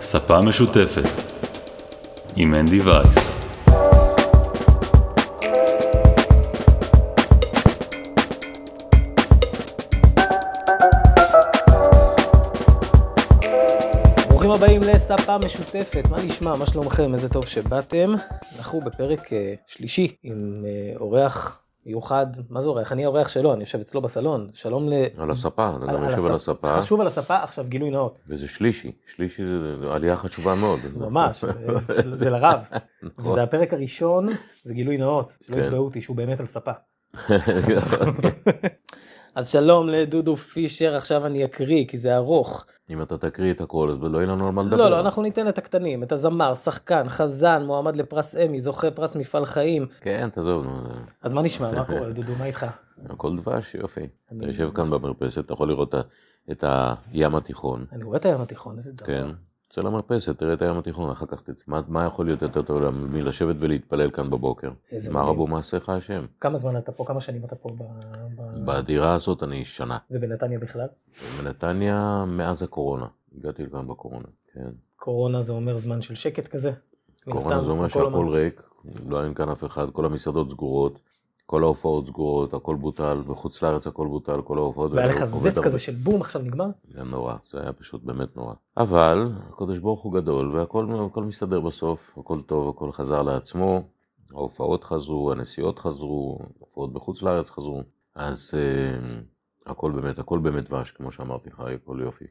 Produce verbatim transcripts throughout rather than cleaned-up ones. ספה משותפת עם אנדי וייס. ברוכים הבאים לספה משותפת. מה נשמע? מה שלומכם? איזה טוב שבאתם. אנחנו בפרק uh, שלישי עם uh, אורח מיוחד. מה זה אורח? אני אורח שלו, אני יושב אצלו בסלון. שלום ל... על הספה, אני גם יושב על הספה. חשוב על הספה, עכשיו גילוי נאות. וזה שלישי, שלישי זה עלייה חשובה מאוד. ממש, זה לרב. זה הפרק הראשון, זה גילוי נאות. לא התבעו אותי שהוא באמת על ספה. אז שלום לדודו פישר, עכשיו אני אקריא, כי זה ארוך. אם אתה תקריא את הכל, אז לא יהיה לנו על מה לדבר. לא, לא, אנחנו ניתן את הקטנים, את הזמר, שחקן, חזן, מועמד לפרס אמי, זוכה פרס מפעל חיים. כן, תעזוב. אז מה נשמע, מה קורה, דודו, מה איתך? הכל דבש, יופי. אתה יושב כאן במרפסת, אתה יכול לראות את הים התיכון. אני רואה את הים התיכון, איזה דבר. כן, צא למרפסת, תראה את הים התיכון, אחר כך תצא. מה יכול להיות יותר טוב מלשבת ולהתפלל כאן בבוקר? מה רבו מעשיך השם? כמה זמן אתה פה, כמה שנים אתה פה בדירה הזאת? אני שנה. ובנתניה בכלל? בנתניה מאז הקורונה. הגעתי לכאן בקורונה, כן. קורונה זה אומר זמן של שקט כזה? קורונה זה אומר שהכל ריק, לא אין כאן אף אחד, כל המסעדות סגורות, כל ההופעות סגורות, הכל בוטל, בחוץ לארץ הכל בוטל, כל ההופעות... והיה לך זט כזה של בום, עכשיו נגמר? זה נורא, זה היה פשוט באמת נורא. אבל הקדוש ברוך הוא גדול, והכל מסתדר בסוף, הכל טוב, הכל חזר לעצמו, ההופעות חזרו, הנסיעות חזרו, ההופעות בחוץ לארץ חזרו, אז uh, הכל באמת, הכל באמת דבש, כמו שאמרתי לך, הכל יופי.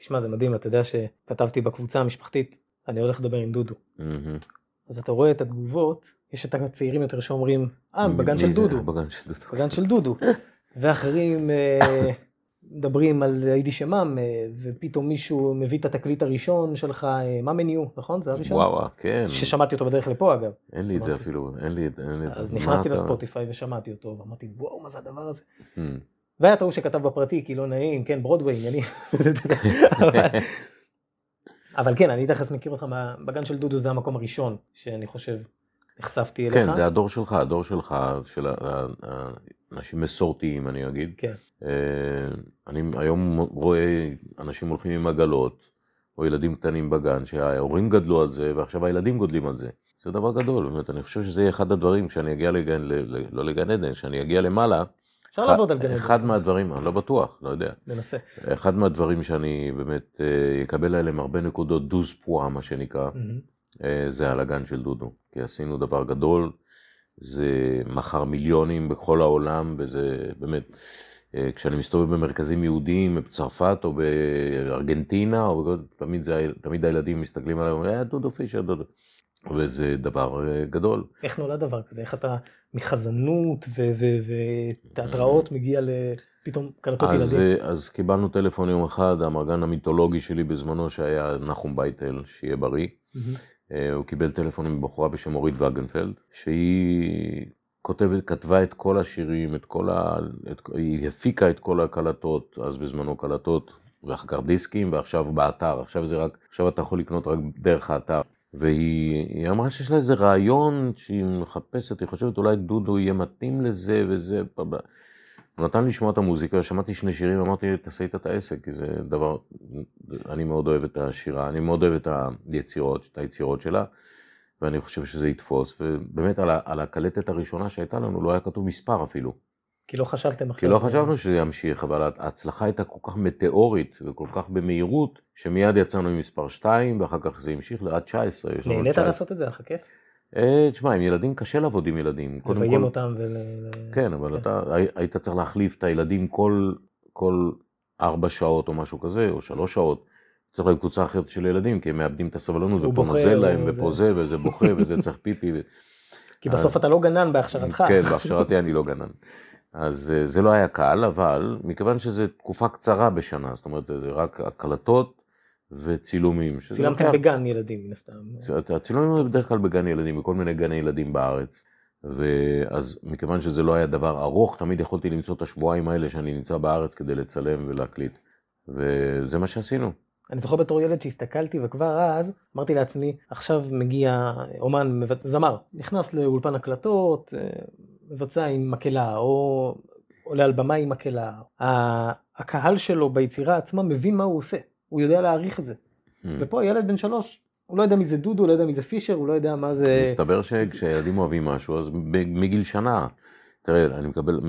תשמע, זה מדהים, אתה יודע שכתבתי בקבוצה המשפחתית, אני הולך לדבר עם דודו. Mm-hmm. אז אתה רואה את התגובות, יש את הצעירים יותר שאומרים, אה, בגן של דודו. בגן של דודו. בגן של דודו. ואחרים מדברים על יידיש אמם, ופתאום מישהו מביא את התקליט הראשון שלך, מה מניו, נכון? זה הראשון? וואו, כן. ששמעתי אותו בדרך לפה, אגב. אין לי את זה אפילו, אין לי את... אז נכנסתי לספוטיפיי ושמעתי אותו, ואמרתי, וואו, מה זה הדבר הזה? והיה טעו שכתב בפרטי, כי לא נעים, כן, ברודווי, ענייני. אבל כן, אני תכף מכיר אותך, בגן של דודו זה המקום הראשון שאני חושב נחשפתי אליך. כן, זה הדור שלך, הדור שלך, של אנשים מסורתיים, אני אגיד. כן. אני היום רואה אנשים הולכים עם עגלות, או ילדים קטנים בגן, שההורים גדלו על זה, ועכשיו הילדים גודלים על זה. זה דבר גדול, באמת, אני חושב שזה יהיה אחד הדברים, כשאני אגיע לגן, לא לגן עדן, כשאני אגיע למעלה, אפשר לעבוד על גן עדן. אחד מהדברים, אני לא בטוח, לא יודע. ננסה. אחד מהדברים שאני באמת אקבל עליהם הרבה נקודות דוז פועה, מה שנקרא, זה על הגן של דודו. כי עשינו דבר גדול, זה מחר מיליונים בכל העולם, וזה באמת, כשאני מסתובב במרכזים יהודיים, בצרפת או בארגנטינה, תמיד הילדים מסתכלים עליהם, דודו פישר, דודו. וזה דבר גדול. איך נולד דבר כזה? איך אתה מחזנות ותיאטראות מגיע לפתאום קלטות ילדים? אז קיבלנו טלפון יום אחד, המרגן המיתולוגי שלי בזמנו שהיה נחום בייטל, שיהיה בריא. הוא קיבל טלפון מבחורה בשם אורית וגנפלד, שהיא כתבה את כל השירים, היא הפיקה את כל הקלטות, אז בזמנו קלטות, ואחר כך דיסקים, ועכשיו באתר, עכשיו אתה יכול לקנות רק דרך האתר. והיא אמרה שיש לה איזה רעיון שהיא מחפשת, היא חושבת אולי דודו יהיה מתאים לזה וזה. הוא נתן לשמוע את המוזיקה, שמעתי שני שירים, אמרתי תעשה איתה את העסק, כי זה דבר, אני מאוד אוהב את השירה, אני מאוד אוהב את היצירות, את היצירות שלה, ואני חושב שזה יתפוס. ובאמת על, על הקלטת הראשונה שהייתה לנו לא היה כתוב מספר אפילו. כי לא חשבתם אחרי. כי לא חשבנו שזה ימשיך, אבל ההצלחה הייתה כל כך מטאורית וכל כך במהירות, שמיד יצאנו עם מספר שתיים, ואחר כך זה המשיך לעד תשע עשרה. נהנית לעשות את זה, לך כיף? תשמע, עם ילדים קשה לעבוד עם ילדים. לביים אותם ול... כן, אבל אתה היית צריך להחליף את הילדים כל ארבע שעות או משהו כזה, או שלוש שעות. צריך להם קבוצה אחרת של ילדים, כי הם מאבדים את הסבלנות, ופה מזל להם, ופה זה, וזה בוכה, וזה צריך פיפי. כי בסוף אתה לא גנן בהכשרתך. כן, בהכשרתי אני לא גנן. אז זה לא היה קל, אבל מכיוון שזו תקופה קצרה בשנה, זאת אומרת, זה רק הקלטות וצילומים. צילמתם בגן ילדים, מן הסתם. הצילומים הם בדרך כלל בגן ילדים, בכל מיני גני ילדים בארץ. ואז מכיוון שזה לא היה דבר ארוך, תמיד יכולתי למצוא את השבועיים האלה שאני נמצא בארץ כדי לצלם ולהקליט. וזה מה שעשינו. אני זוכר בתור ילד שהסתכלתי, וכבר אז אמרתי לעצמי, עכשיו מגיע אומן, זמר, נכנס לאולפן הקלטות, מבצע עם מקלה, או עולה על במה עם מקהלה. הקהל שלו ביצירה עצמה מבין מה הוא עושה. הוא יודע להעריך את זה. ופה הילד בן שלוש, הוא לא יודע מי זה דודו, הוא לא יודע מי זה פישר, הוא לא יודע מה זה... מסתבר שכשילדים אוהבים משהו, אז מגיל שנה, תראה, אני מקבל,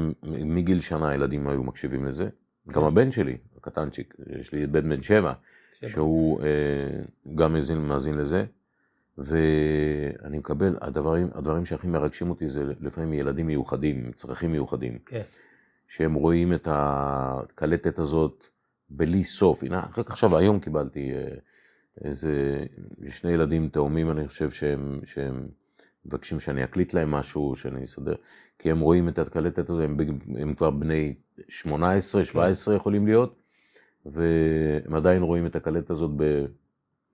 מגיל שנה הילדים היו מקשיבים לזה. גם הבן שלי, הקטנצ'יק, יש לי בן בן שבע, שהוא גם מאזין לזה. ואני מקבל, הדברים, הדברים שהכי מרגשים אותי זה לפעמים ילדים מיוחדים, צרכים מיוחדים. כן. שהם רואים את הקלטת הזאת בלי סוף. הנה, רק עכשיו, היום קיבלתי איזה, שני ילדים תאומים, אני חושב שהם, שהם מבקשים שאני אקליט להם משהו, שאני אסדר, כי הם רואים את הקלטת הזאת, הם, הם כבר בני שמונה עשרה, שבע עשרה כן. יכולים להיות, והם עדיין רואים את הקלטת הזאת ב...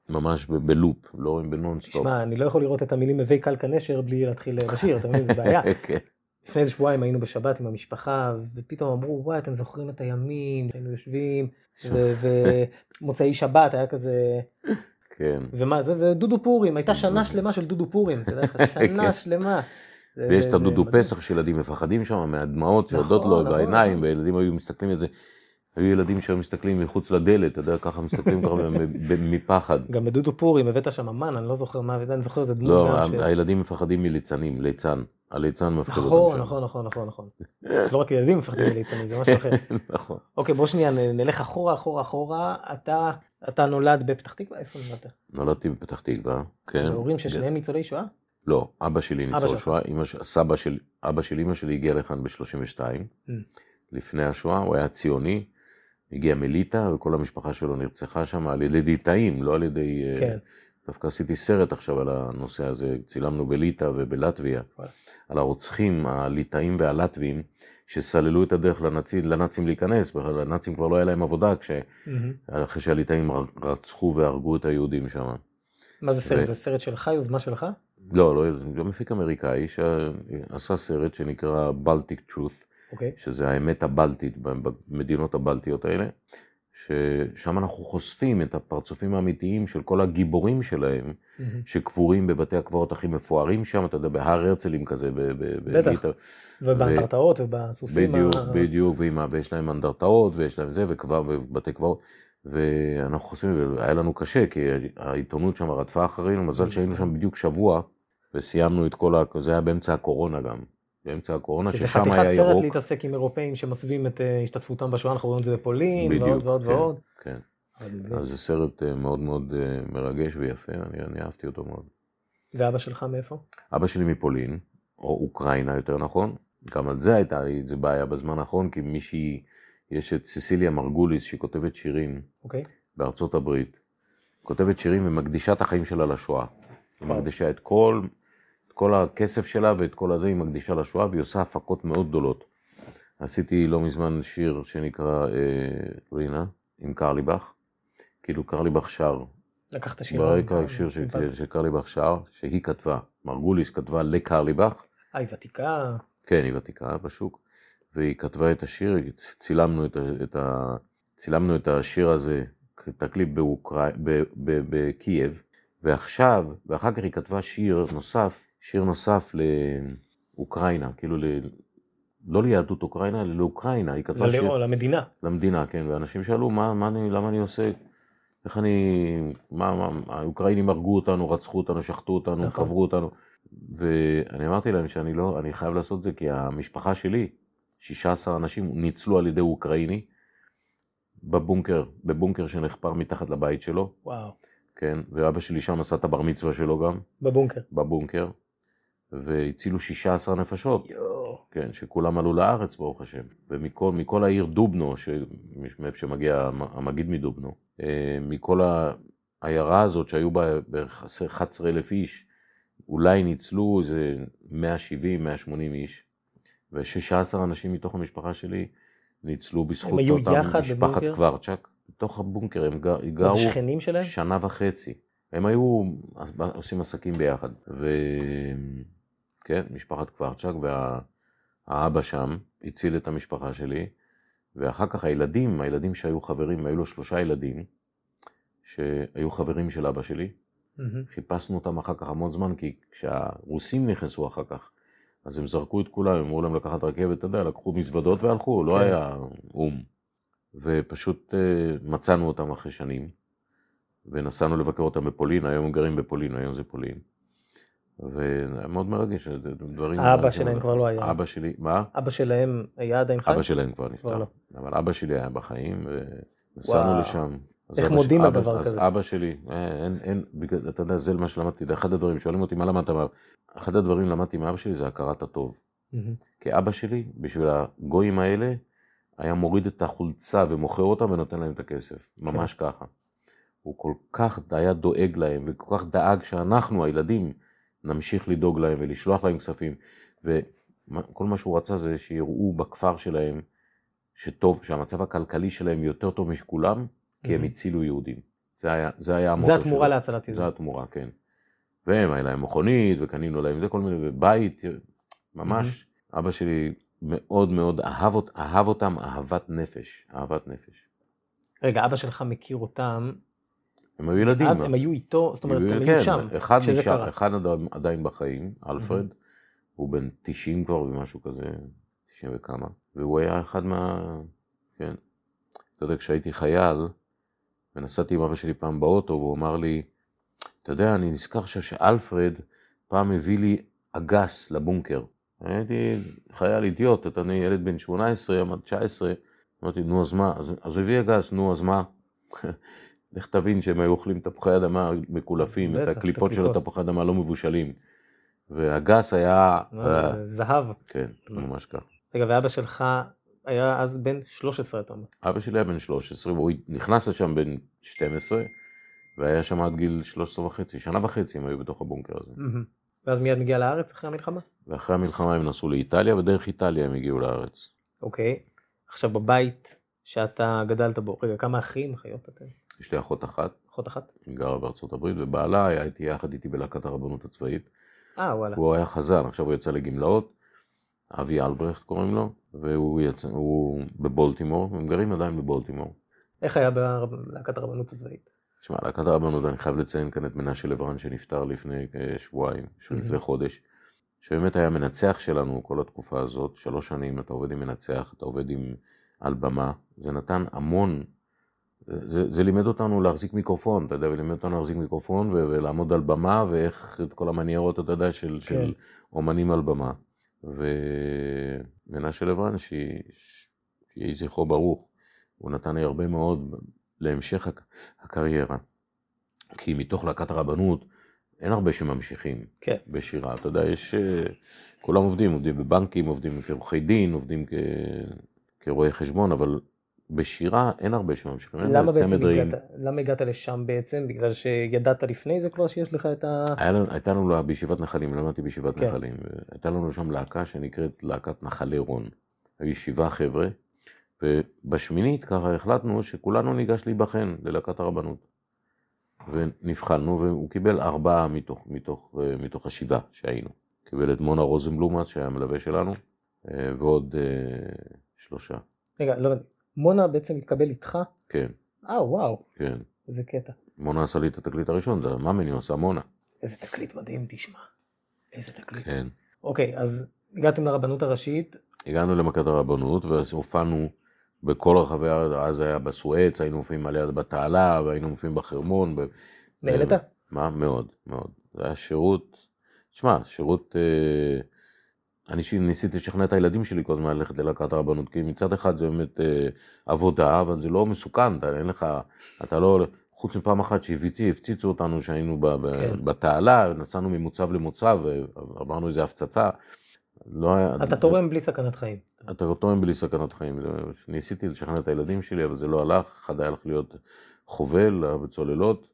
ממש בלופ, לא רואים בנונסטופ. תשמע, אני לא יכול לראות את המילים מביא קל כנשר בלי להתחיל לשיר, אתה מבין, זה בעיה. לפני איזה שבועיים היינו בשבת עם המשפחה, ופתאום אמרו, וואי, אתם זוכרים את הימים, היינו יושבים, ומוצאי שבת היה כזה... כן. ומה זה? ודודו פורים, הייתה שנה שלמה של דודו פורים, אתה יודע לך, שנה שלמה. ויש את הדודו פסח שילדים מפחדים שם, מהדמעות שיודות לו בעיניים, וילדים היו מסתכלים על זה. היו ילדים שהיו מסתכלים מחוץ לדלת, אתה יודע, ככה מסתכלים ככה מפחד. גם בדודו פורים הבאת שם אמן, אני לא זוכר מה, אני זוכר איזה דמות. לא, הילדים מפחדים מליצנים, ליצן. הליצן מפחד אותם שם. נכון, נכון, נכון, נכון. לא רק ילדים מפחדים מליצנים, זה משהו אחר. נכון. אוקיי, בוא שנייה, נלך אחורה, אחורה, אחורה. אתה נולד בפתח תקווה? איפה נולדת? נולדתי בפתח תקווה, כן. ההורים ששניהם ניצולי שואה? לא, אבא שלי ניצול שואה, סבא של אבא של אמא שלי הגיע לכאן ב-שלושים ושתיים, לפני השואה, הוא היה ציוני. הגיע מליטה, וכל המשפחה שלו נרצחה שם על ידי ליטאים, לא על ידי... כן. דווקא עשיתי סרט עכשיו על הנושא הזה, צילמנו בליטה ובלטביה, על הרוצחים, הליטאים והלטבים, שסללו את הדרך לנצים, לנצים להיכנס, לנצים כבר לא היה להם עבודה, כש... אחרי שהליטאים רצחו והרגו את היהודים שם. מה זה סרט? זה סרט שלך? יוזמה שלך? לא, לא, זה מפיק אמריקאי, שעשה סרט שנקרא Baltic Truth, Okay. שזה האמת הבלטית, במדינות הבלטיות האלה, ששם אנחנו חושפים את הפרצופים האמיתיים של כל הגיבורים שלהם, mm-hmm. שקבורים בבתי הקברות הכי מפוארים שם, אתה יודע, בהר הרצלים כזה. ב- ב- בטח, ב- ובאנדרטאות ו- ובסוסים. בדיוק, ה- בדיוק, ואימה, ויש להם אנדרטאות ויש להם זה, וכבר, ובתי קברות. ואנחנו חושפים, והיה לנו קשה, כי העיתונות שם רדפה אחרינו, מזל שהיינו שם בדיוק שבוע, וסיימנו את כל, ה- זה היה באמצע הקורונה גם. באמצע הקורונה, ששם היה ירוק. זה חתיכת סרט להתעסק עם אירופאים שמסווים את השתתפותם בשואה, אנחנו רואים את זה בפולין, ועוד ועוד ועוד. כן, כן. אז זה סרט מאוד מאוד מרגש ויפה, אני אהבתי אותו מאוד. ואבא שלך מאיפה? אבא שלי מפולין, או אוקראינה יותר נכון. גם על זה הייתה לי איזה בעיה בזמן האחרון, כי מישהי, יש את ססיליה מרגוליס, שהיא כותבת שירים בארצות הברית. כותבת שירים ומקדישה את החיים שלה לשואה. היא מקדישה את כל... כל הכסף שלה ואת כל הזה היא מקדישה לשואה, והיא עושה הפקות מאוד גדולות. עשיתי לא מזמן שיר שנקרא רינה, עם קרליבך. כאילו קרליבך שר. לקחת שיר. ברקע שיר שקרליבך שר, שהיא כתבה, מרגוליס כתבה לקרליבך. היא ותיקה. כן, היא ותיקה בשוק. והיא כתבה את השיר, צילמנו את השיר הזה, את הקליפ בקייב. ועכשיו, ואחר כך היא כתבה שיר נוסף, שיר נוסף לאוקראינה, כאילו ל... לא ליהדות אוקראינה, אלא לאוקראינה. היא כתבה שיר... למדינה. למדינה, כן. ואנשים שאלו, מה, מה אני, למה אני עושה, איך אני... מה, מה, האוקראינים הרגו אותנו, רצחו אותנו, שחטו אותנו, נכון. קברו אותנו. ואני אמרתי להם שאני לא, אני חייב לעשות את זה, כי המשפחה שלי, שישה עשר אנשים, ניצלו על ידי אוקראיני, בבונקר, בבונקר שנחפר מתחת לבית שלו. וואו. כן, ואבא שלי שם עשה את הבר מצווה שלו גם. בבונקר. בבונקר. והצילו שישה עשר נפשות. יו. כן, שכולם עלו לארץ, ברוך השם. ומכל מכל העיר דובנו, שמאיפה שמגיע המגיד מדובנו, מכל העיירה הזאת שהיו בה בערך אחד עשר אלף איש, אולי ניצלו איזה מאה שבעים, מאה שמונים איש, ו-שישה עשר אנשים מתוך המשפחה שלי ניצלו בזכות אותם משפחת קוורצ'ק. בתוך הבונקר הם גרו שנה וחצי. הם היו עושים עסקים ביחד. וכן, משפחת קוורצ'ק והאבא שם הציל את המשפחה שלי. ואחר כך הילדים, הילדים שהיו חברים, היו לו שלושה ילדים שהיו חברים של אבא שלי. חיפשנו אותם אחר כך המון זמן, כי כשהרוסים נכנסו אחר כך, אז הם זרקו את כולם, הם אמרו להם לקחת רכבת, אתה יודע, לקחו מזוודות והלכו, לא היה אום. ופשוט מצאנו אותם אחרי שנים, ונסענו לבקר אותם בפולין, היום הם גרים בפולין, היום זה פולין. ומאוד מרגש, דברים... האבא שלהם כבר לא היה. אבא שלי, מה? אבא שלהם היה עדיין חיים? אבא שלהם כבר נפטר, אבל אבא שלי היה בחיים, ונסענו לשם. איך מודים על דבר כזה? אז אבא שלי, אתה יודע, זה מה שלמדתי, זה אחד הדברים, שואלים אותי מה למדת, אחד הדברים למדתי מאבא שלי זה הכרת הטוב. כי אבא שלי, בשביל הגויים האלה, היה מוריד את החולצה ומוכר אותה ונותן להם את הכסף, ממש ככה. הוא כל כך היה דואג להם, וכל כך דאג שאנחנו, הילדים, נמשיך לדאוג להם ולשלוח להם כספים. וכל מה שהוא רצה זה שיראו בכפר שלהם שטוב, שהמצב הכלכלי שלהם יותר טוב משכולם, כי הם הצילו יהודים. זה היה, זה היה המוטו שלו. זה התמורה להצלת יהודים. זה התמורה, כן. והם, היה להם מכונית, וקנינו להם, זה כל מיני, ובית, ממש. אבא שלי מאוד מאוד אהב, אהב אותם, אהבת נפש, אהבת נפש. רגע, אבא שלך מכיר אותם. הם היו ילדים. אז הם היו איתו, זאת אומרת, הם היו שם, כשזה קרה. אחד עדיין בחיים, אלפרד, הוא בן תשעים כבר ומשהו כזה, תשעים וכמה, והוא היה אחד מה... כן. אתה יודע, כשהייתי חייל, ונסעתי עם אבא שלי פעם באוטו, והוא אמר לי, אתה יודע, אני נזכר שאלפרד פעם הביא לי אגס לבונקר. הייתי חייל אידיוט, אתה יודע, ילד בן שמונה עשרה, עמד תשע עשרה, אמרתי, נו, אז מה? אז הביא אגס, נו, אז מה? איך תבין שהם היו אוכלים תפוחי אדמה מקולפים, את הקליפות של התפוחי אדמה לא מבושלים. והגס היה... זהב. כן, ממש ככה. רגע, ואבא שלך היה אז בן שלוש עשרה, אתה אומר. אבא שלי היה בן שלוש עשרה, והוא נכנס לשם בן שתים עשרה, והיה שם עד גיל שלוש עשרה וחצי, שנה וחצי הם היו בתוך הבונקר הזה. ואז מיד מגיע לארץ אחרי המלחמה? ואחרי המלחמה הם נסעו לאיטליה, ודרך איטליה הם הגיעו לארץ. אוקיי. עכשיו בבית שאתה גדלת בו, רגע, כמה אחים, אחיות אתם? יש לי אחות אחת. אחות אחת? היא גרה בארצות הברית, ובעלה הייתי יחד איתי בלהקת הרבנות הצבאית. אה, וואלה. הוא היה חזן, עכשיו הוא יצא לגמלאות. אבי אלברחט קוראים לו, והוא יצא, הוא בבולטימור, הם גרים עדיין בבולטימור. איך היה בלהקת הרבנות הצבאית? תשמע, להקת הרבנות, אני חייב לציין כאן את מנשה לברן שנפטר לפני שבועיים, לפני חודש, שבאמת היה מנצח שלנו כל התקופה הזאת, שלוש שנים, אתה עובד עם מנצח, אתה עובד עם על במה, זה נתן המון זה, זה לימד אותנו להחזיק מיקרופון, אתה יודע, ולימד אותנו להחזיק מיקרופון ולעמוד על במה, ואיך את כל המניירות, אתה יודע, של, כן. של אומנים על במה. ומנשה לברן, שיהיה זכרו ברוך, הוא נתן לי הרבה מאוד להמשך הק... הקריירה. כי מתוך להקת הרבנות, אין הרבה שממשיכים כן. בשירה. אתה יודע, יש... כולם עובדים, עובדים בבנקים, עובדים כרוכי דין, עובדים כ... כרואי חשבון, אבל... בשירה אין הרבה שממשיכים. למה בעצם הגעת, למה הגעת לשם בעצם? בגלל שידעת לפני זה כבר שיש לך את ה... הייתה לנו בישיבת נחלים, למדתי בישיבת נחלים. הייתה לנו שם להקה שנקראת להקת נחלי רון. היו שבעה חבר'ה, ובשמינית ככה החלטנו שכולנו ניגש להיבחן ללהקת הרבנות. ונבחנו, והוא קיבל ארבעה מתוך, מתוך, מתוך השבעה שהיינו. קיבל את מונה רוזנבלום, שהיה המלווה שלנו, ועוד שלושה. רגע, לא... מונה בעצם התקבל איתך? כן. אה, וואו. כן. איזה קטע. מונה עשה לי את התקליט הראשון, זה המאמני עושה מונה. איזה תקליט מדהים, תשמע. איזה תקליט. כן. אוקיי, אז הגעתם לרבנות הראשית. הגענו למכת הרבנות, והופענו בכל רחבי הארץ, אז היה בסואץ, היינו מופיעים עליה בתעלה, והיינו מופיעים בחרמון. ב... נהלת? מה? מאוד, מאוד. זה היה שירות, תשמע, שירות... אה... אני ניסיתי לשכנע את הילדים שלי כל הזמן ללכת ללהקת הרבנות, כי מצד אחד זה באמת אה, עבודה, אבל זה לא מסוכן, אתה אין לך, אתה לא, חוץ מפעם אחת שהביצי, הפציצו אותנו שהיינו ב, ב, כן. בתעלה, נסענו ממוצב למוצב, עברנו איזו הפצצה. לא היה, אתה זה, תורם בלי סכנת חיים. אתה תורם בלי סכנת חיים. ניסיתי לשכנע את הילדים שלי, אבל זה לא הלך, אחד היה הלך להיות חובל בצוללות,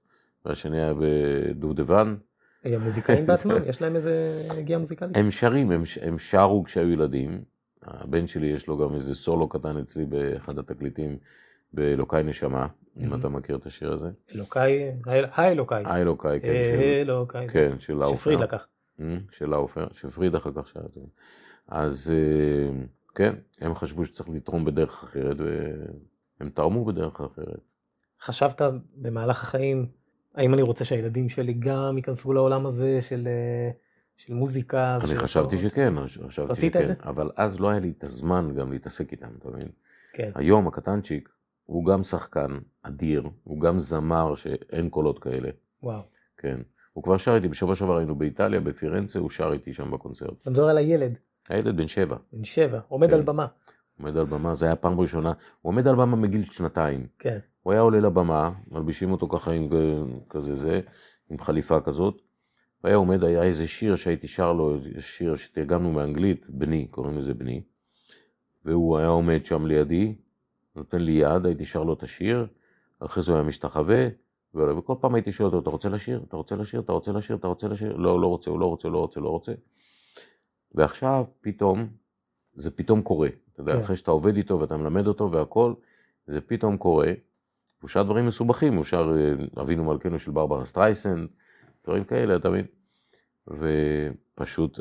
והשני היה בדובדבן. היה מוזיקאים בעצמם? יש להם איזה הגיעה מוזיקלית? הם שרים, הם, הם שרו כשהיו ילדים. הבן שלי יש לו גם איזה סולו קטן אצלי באחד התקליטים באלוקאי נשמה, אם אתה מכיר את השיר הזה. אלוקאי, האלוקאי. האלוקאי, כן. אלוקאי. כן, של האופר. שפריד לקח. של האופר, שפריד אחר כך שהיה את זה. אז כן, הם חשבו שצריך לתרום בדרך אחרת, והם תרמו בדרך אחרת. חשבת במהלך החיים... האם אני רוצה שהילדים שלי גם ייכנסו לעולם הזה של של מוזיקה. אני חשבתי שכן, חשבתי שכן, אבל אז לא היה לי את הזמן גם להתעסק איתם, אתה מבין? כן. היום הקטנצ'יק הוא גם שחקן אדיר, הוא גם זמר שאין קולות כאלה. וואו. כן. הוא כבר שר איתי, בשבוע שעבר היינו באיטליה, בפירנצה, הוא שר איתי שם בקונצרט. אתה מדבר על הילד. הילד בן שבע. בן שבע, עומד על במה. עומד על במה, זה היה פעם ראשונה. הוא עומד על במה מגיל שנתיים. כן. הוא היה עולה לבמה, מלבישים אותו ככה עם כזה זה, עם חליפה כזאת. והיה עומד, היה איזה שיר שהייתי שר לו, שיר שתרגמנו מאנגלית, בני, קוראים לזה בני. והוא היה עומד שם לידי, נותן לי יד, הייתי שר לו את השיר, אחרי זה הוא היה משתחווה, וכל פעם הייתי שואל אותו, אתה רוצה לשיר? אתה רוצה לשיר? אתה רוצה לשיר? אתה רוצה לשיר? לא, לא רוצה, הוא לא רוצה, לא רוצה, לא רוצה. ועכשיו פתאום, זה פתאום קורה. אתה יודע, אחרי שאתה עובד איתו ואתה מלמד אותו והכל, זה פתאום קורה. הוא שר דברים מסובכים, הוא שר אבינו מלכנו של ברברה סטרייסנד, דברים כאלה, אתה מבין? ופשוט,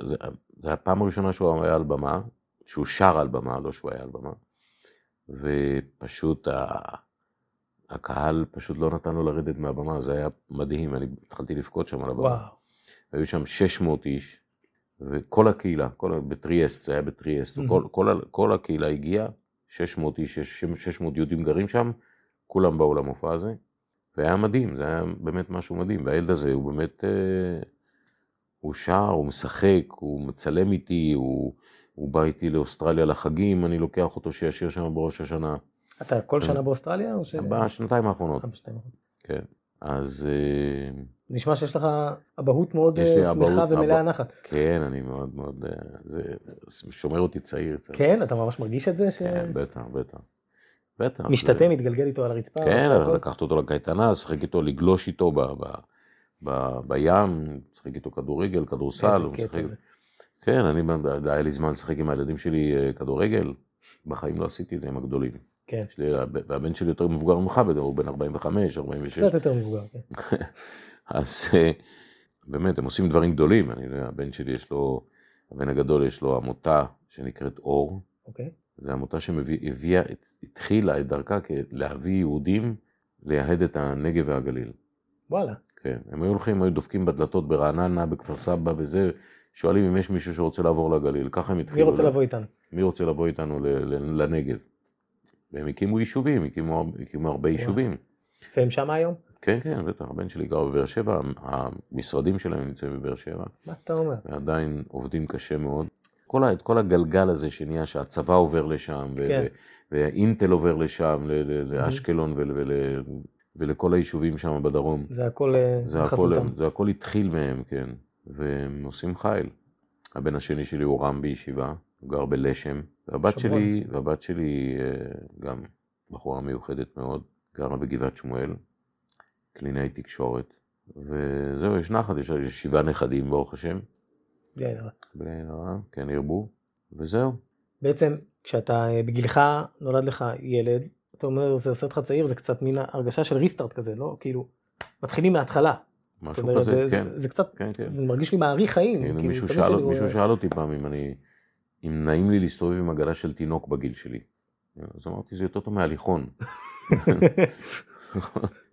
זה הפעם הראשונה שהוא היה על במה, שהוא שר על במה, לא שהוא היה על במה, ופשוט הקהל פשוט לא נתן לו לרדת מהבמה, זה היה מדהים, אני התחלתי לבכות שם על הבמה. היו שם שש מאות איש, וכל הקהילה, בטריאסט, זה היה בטריאסט, כל הקהילה הגיעה, שש מאות איש, שש מאות יהודים גרים שם, כולם באו למופע הזה, והיה מדהים, זה היה באמת משהו מדהים, והילד הזה הוא באמת, הוא שר, הוא משחק, הוא מצלם איתי, הוא, הוא בא איתי לאוסטרליה לחגים, אני לוקח אותו שישיר שם בראש השנה. אתה כל שנה באוסטרליה? או ש... בשנתיים האחרונות. בשנתיים האחרונות. כן, אז... נשמע שיש לך אבהות מאוד שמחה ומלאה נחת. כן, אני מאוד מאוד, זה שומר אותי צעיר. כן, אתה ממש מרגיש את זה? כן, בטח, בטח. בטח. משתתם, התגלגל איתו על הרצפה? כן, לקחת אותו לקייטנה, שחק איתו, לגלוש איתו בים, שחק איתו כדורגל, כדורסל. כן, היה לי זמן לשחק עם הילדים שלי כדורגל, בחיים לא עשיתי את זה עם הגדולים. כן. והבן שלי יותר מבוגר ממך, הוא בן ארבעים וחמש, ארבעים ושש. קצת יותר מבוגר, כן. אז באמת, הם עושים דברים גדולים. הבן שלי יש לו, הבן הגדול יש לו עמותה שנקראת אור. אוקיי. זו עמותה שהביאה, התחילה את דרכה להביא יהודים ליהד את הנגב והגליל. וואלה. כן, הם היו הולכים, היו דופקים בדלתות ברעננה, בכפר סבא וזה, שואלים אם יש מישהו שרוצה לעבור לגליל, ככה הם התחילו. מי רוצה לבוא איתנו? מי רוצה לבוא איתנו לנגב? והם הקימו יישובים, הקימו הרבה יישובים. והם שם היום? כן, כן, בטח, הבן שלי גר בבאר שבע, המשרדים שלהם נמצאים בבאר שבע. מה אתה אומר? ועדיין עובדים קשה מאוד. את כל הגלגל הזה שנהיה שהצבא עובר לשם, והאינטל עובר לשם, לאשקלון ולכל היישובים שם בדרום. זה הכל חסותם. זה הכל התחיל מהם, כן. והם עושים חיל. הבן השני שלי הוא רם בישיבה, הוא גר בלשם. והבת שלי, גם בחורה מיוחדת מאוד, גרה בגבעת שמואל, קלינאי תקשורת. וזהו, יש נחת, יש שבעה נכדים ברוך השם. בלי עין הרע. בלי עין הרע, כן, הרבו, וזהו. בעצם, כשאתה בגילך נולד לך ילד, אתה אומר, זה עושה אותך צעיר, זה קצת מין הרגשה של ריסטארט כזה, לא? כאילו, מתחילים מההתחלה. משהו כזה, זה, כן. זה, זה קצת, כן, כן. זה מרגיש לי מעריך חיים. כן, כאילו, מישהו, שאל, הוא... מישהו שאל אותי פעם, אם, אני, אם נעים לי להסתובב עם עגלה של תינוק בגיל שלי. אז אמרתי, זה יותר טוב מהליכון.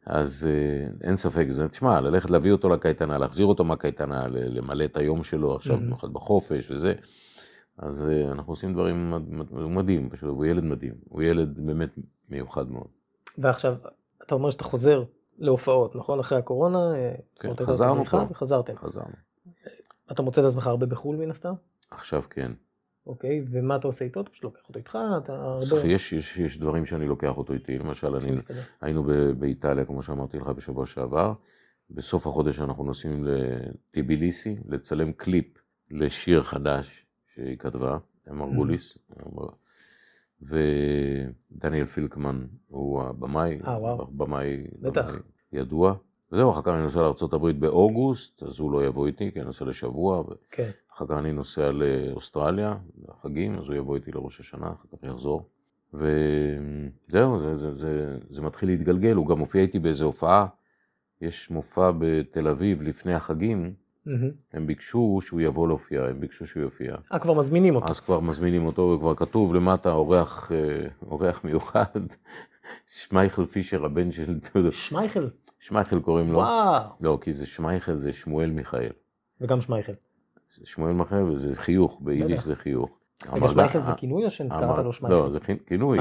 אז אין ספק, זה תשמע, ללכת להביא אותו לקייטנה, להחזיר אותו מהקייטנה, למלא את היום שלו, עכשיו נוכל בחופש וזה. אז אנחנו עושים דברים מדהים, פשוט הוא ילד מדהים, הוא ילד באמת מיוחד מאוד. ועכשיו, אתה אומר שאתה חוזר להופעות, נכון? אחרי הקורונה, חזרנו פה. וחזרתם. חזרנו. אתה מוצא את עצמך הרבה בחול מן הסתם? עכשיו כן. אוקיי, ומה אתה עושה איתו? אתה פשוט לוקח אותו איתך? יש דברים שאני לוקח אותו איתי, למשל היינו באיטליה, כמו שאמרתי לך בשבוע שעבר, בסוף החודש אנחנו נוסעים לטיביליסי, לצלם קליפ לשיר חדש שהיא כתבה, מרגוליס, ודניאל פילקמן הוא הבמאי, הבמאי ידוע, וזהו, אחר כך אני נוסע לארצות הברית באוגוסט, אז הוא לא יבוא איתי, כי אני נוסע לשבוע, אחר כך אני נוסע לאוסטרליה, לחגים, אז הוא יבוא איתי לראש השנה, אחר כך יחזור. וזהו, זה, זה, זה, זה מתחיל להתגלגל, הוא גם הופיע איתי באיזו הופעה, יש מופע בתל אביב לפני החגים, הם ביקשו שהוא יבוא להופיע, הם ביקשו שהוא יופיע. אה, כבר מזמינים אותו. אז כבר מזמינים אותו, וכבר כתוב למטה אורח, אורח מיוחד, שמייכל פישר, הבן של דודו. שמייכל? שמייכל קוראים לו. וואו. לא, כי זה שמייכל, זה שמואל מיכאל. וגם שמייכל. שמואל מחר, וזה חיוך, ביידיש זה חיוך. המשמעת לזה כינוי או שקראת לו שמואל? לא, זה כינוי.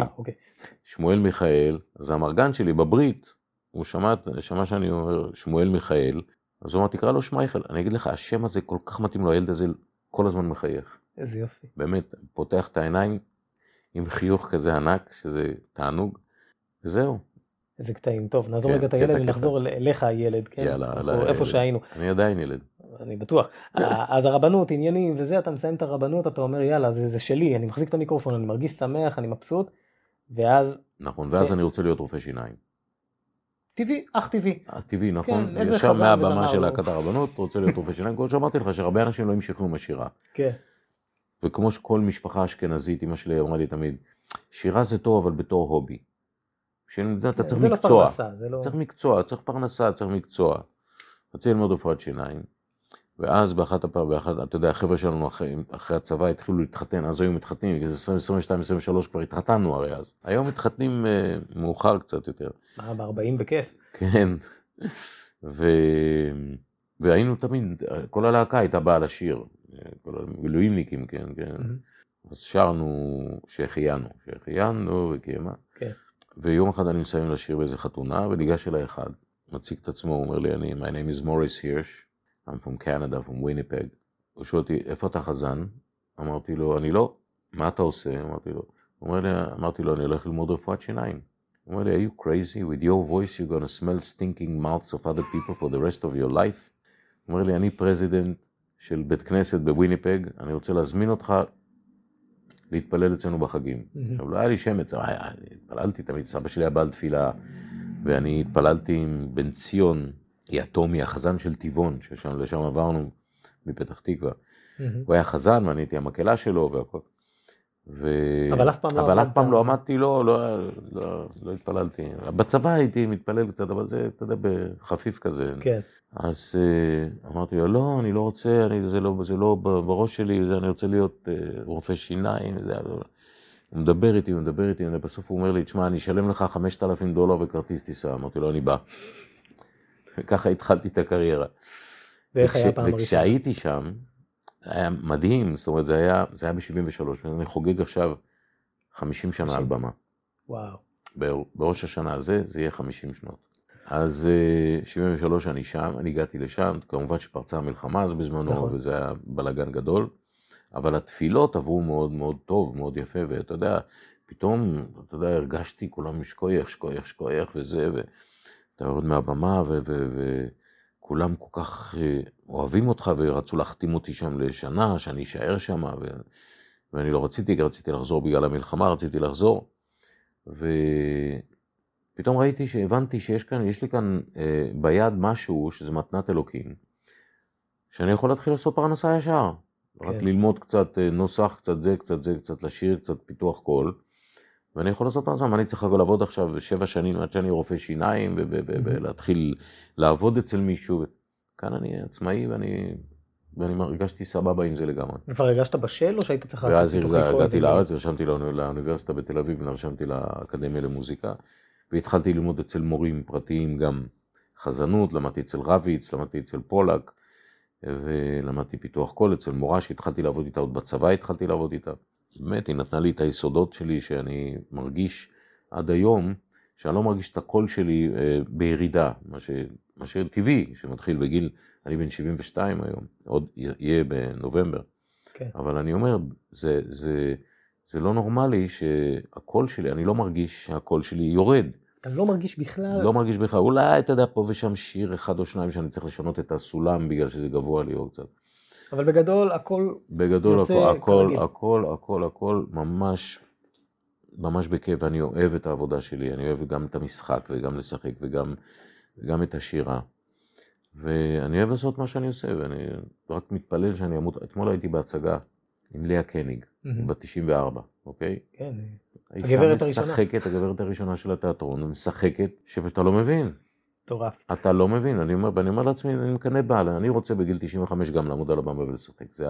שמואל מיכאל, אז המרגן שלי בברית, הוא שמע שאני אומר שמואל מיכאל, אז הוא אומר, תקרא לו שמייכל. אני אגיד לך, השם הזה כל כך מתאים לו, הילד הזה כל הזמן מחייך. איזה יופי. באמת, פותח את העיניים עם חיוך כזה ענק, שזה תענוג, וזהו. איזה קטעים, טוב, נעזור רגע את הילד ונחזור אליך הילד, איפה שהיינו. אני עדיין ילד. אני בטוח. אז הרבנות, עניינים וזה, אתה מסיים את הרבנות, אתה אומר, יאללה, זה שלי, אני מחזיק את המיקרופון, אני מרגיש שמח, אני מבסוט, ואז... נכון, ואז אני רוצה להיות רופא שיניים. טבעי, אך טבעי. טבעי, נכון. ישר מהבמה של להקת הרבנות, רוצה להיות רופא שיניים, כמו שאמרתי לך, שהרבה אנשים לא המשיכו מהשירה. כן. וכמו שכל משפחה אשכנזית, אמא שלי אמרה לי תמיד, שירה זה טוב, אבל בתור הובי. אתה צריך מקצוע, צריך מקצוע, צריך פרנסה, צריך מקצוע. רציתי ללמוד רפואת שיניים, ואז באחת הפעם, אתה יודע, החבר'ה שלנו אחרי הצבא התחילו להתחתן, אז היום מתחתנים, כי זה עשרים ושתיים עשרים ושלוש כבר התחתנו הרי אז. היום מתחתנים מאוחר קצת יותר. מה, ב-ארבעים בכיף. כן, והיינו תמיד, כל הלהקה הייתה באה לשיר, כל המילואימניקים, כן, כן. אז שרנו שהחיינו, שהחיינו וכמה. כן. ויום אחד אני מסיים לשיר באיזה חתונה, וניגש אליי אחד, מציג את עצמו, הוא אומר לי, אני, my name is Maurice Hirsch, I'm from Canada, from Winnipeg. הוא שואל אותי, איפה אתה חזן? אמרתי לו, אני לא. מה אתה עושה? אמרתי לו. הוא אומר לי, אמרתי לו, אני הולך ללמוד רפואת שיניים. הוא אומר לי, are you crazy? With your voice you're going to smell stinking mouths of other people for the rest of your life. הוא אומר לי, אני פרזידנט של בית כנסת בוויניפג, אני רוצה להזמין אותך, להתפלל אצלנו בחגים. עכשיו, לא היה לי שמץ, התפללתי תמיד, סבא שלי היה בעל תפילה, ואני התפללתי עם בן ציון, יתום, החזן של טבעון, שלשם עברנו מפתח תקווה. הוא היה חזן, ואני הייתי המקהלה שלו והכל. אבל אף פעם לא עמדתי, לא התפללתי. בצבא הייתי מתפלל קצת, אבל זה, אתה יודע, בחפיף כזה. אז אמרתי לו, לא, אני לא רוצה, זה לא בראש שלי, אני רוצה להיות רופא שיניים. הוא מדבר איתי, הוא מדבר איתי, ובסוף הוא אומר לי, תשמע, אני אשלם לך חמשת אלפים דולר וכרטיס טיסה. אמרתי לו, אני בא. וככה התחלתי את הקריירה. ואיך היה פעם הראשונה? וכשהייתי שם, היה מדהים, זאת אומרת, זה היה, זה היה ב-שבעים ושלוש, ואני חוגג עכשיו חמישים שנה על במה. וואו. בראש השנה הזה, זה יהיה חמישים שנות. אז שבעים ושלוש אני שם, אני הגעתי לשם, כמובן שפרצה המלחמה אז בזמנו, וזה היה בלגן גדול, אבל התפילות עברו מאוד מאוד טוב, מאוד יפה, ואתה יודע, פתאום, אתה יודע, הרגשתי כולם שקוייך, שקוייך, שקוייך, וזה, ואתה יורד מהבמה, ו... ו- כולם כל כך אוהבים אותך, ורצו להחתים אותי שם לשנה, שאני אשאר שם, ו... ואני לא רציתי, כי רציתי לחזור בגלל המלחמה, רציתי לחזור, ופתאום ראיתי, שהבנתי שיש כאן, יש לי כאן אה, ביד משהו, שזה מתנת אלוקים, שאני יכול להתחיל לעשות פרנסה ישר, כן. רק ללמוד קצת נוסח, קצת זה, קצת זה, קצת לשיר, קצת פיתוח קול, ואני יכול לעשות פעם זמן, אני צריך לעבוד עכשיו שבע שנים, עד שאני רופא שיניים, ולהתחיל לעבוד אצל מישהו. כאן אני עצמאי, ואני הרגשתי סבבה עם זה לגמרי. וכבר הרגשת בשל, או שהיית צריך לעשות פיתוחי קול? ואז הגעתי לארץ, נרשמתי לאוניברסיטה בתל אביב, נרשמתי לאקדמיה למוזיקה, והתחלתי ללמוד אצל מורים פרטיים, גם חזנות, למדתי אצל רביץ, למדתי אצל פולק, ולמדתי פיתוח קול אצל מורה, שהתחלתי לעבוד איתה, עוד בצבא התחלתי לעבוד איתה. באמת, היא נתנה לי את היסודות שלי שאני מרגיש עד היום, שאני לא מרגיש את הקול שלי אה, בירידה, מה, ש, מה שטבעי, שמתחיל בגיל, אני בן שבעים ושתיים היום, עוד יהיה בנובמבר. Okay. אבל אני אומר, זה, זה, זה לא נורמלי שהקול שלי, אני לא מרגיש שהקול שלי יורד. אתה לא מרגיש בכלל? לא מרגיש בכלל, אולי אתה יודע פה ושם שיר אחד או שניים שאני צריך לשנות את הסולם בגלל שזה גבוה לי או קצת. אבל בגדול הכל בגדול יוצא הכל, הכל הכל הכל הכל ממש ממש בכיף. אני אוהב את העבודה שלי, אני אוהב גם את המשחק וגם לשחק וגם גם את השירה, ואני אוהב לעשות מה שאני עושה, ואני רק מתפלל שאני אמות. אתמול הייתי בהצגה עם לאה קניג, mm-hmm. ב-תשעים וארבע, אוקיי? כן, הגברת הראשונה. משחקת, הגברת הראשונה של התיאטרון, משחקת שאתה לא מבין. טורף. אתה לא מבין, אני אומר, ואני אומר לעצמי, אני מקנה בעלה, אני רוצה בגיל תשעים וחמש גם לעמוד על הבמה ולשחק, זה,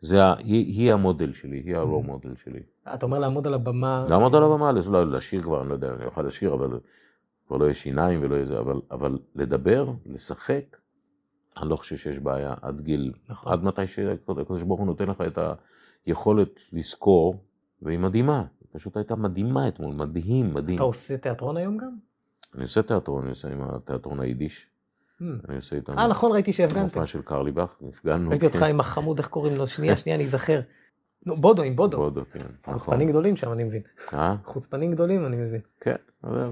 זה, היא, היא המודל שלי, היא הרואו מודל שלי. אתה אומר לעמוד על הבמה... לעמוד על הבמה, לא, לשיר כבר, אני לא יודע, אני אוכל לשיר, אבל כבר לא יש שיניים ולא איזה, אבל, אבל לדבר, לשחק, אני לא חושב שיש בעיה עד גיל, נכון. עד מתי שהקדוש ברוך הוא נותן לך את היכולת לזכור, והיא מדהימה, פשוט הייתה מדהימה אתמול, מדהים, מדהים. אתה עושה תיאטרון היום גם? אני עושה תיאטרון, אני עושה עם התיאטרון היידיש. אני עושה איתם... אה, נכון, ראיתי שהפגנתם. מופע של קרליבך, נפגענו... ראיתי אותך עם החמוד, איך קוראים לו? שנייה, שנייה, אני אזכר. נו, בודו, עם בודו. בודו, כן. חוצפנים גדולים שם, אני מבין. אה? חוצפנים גדולים, אני מבין. כן,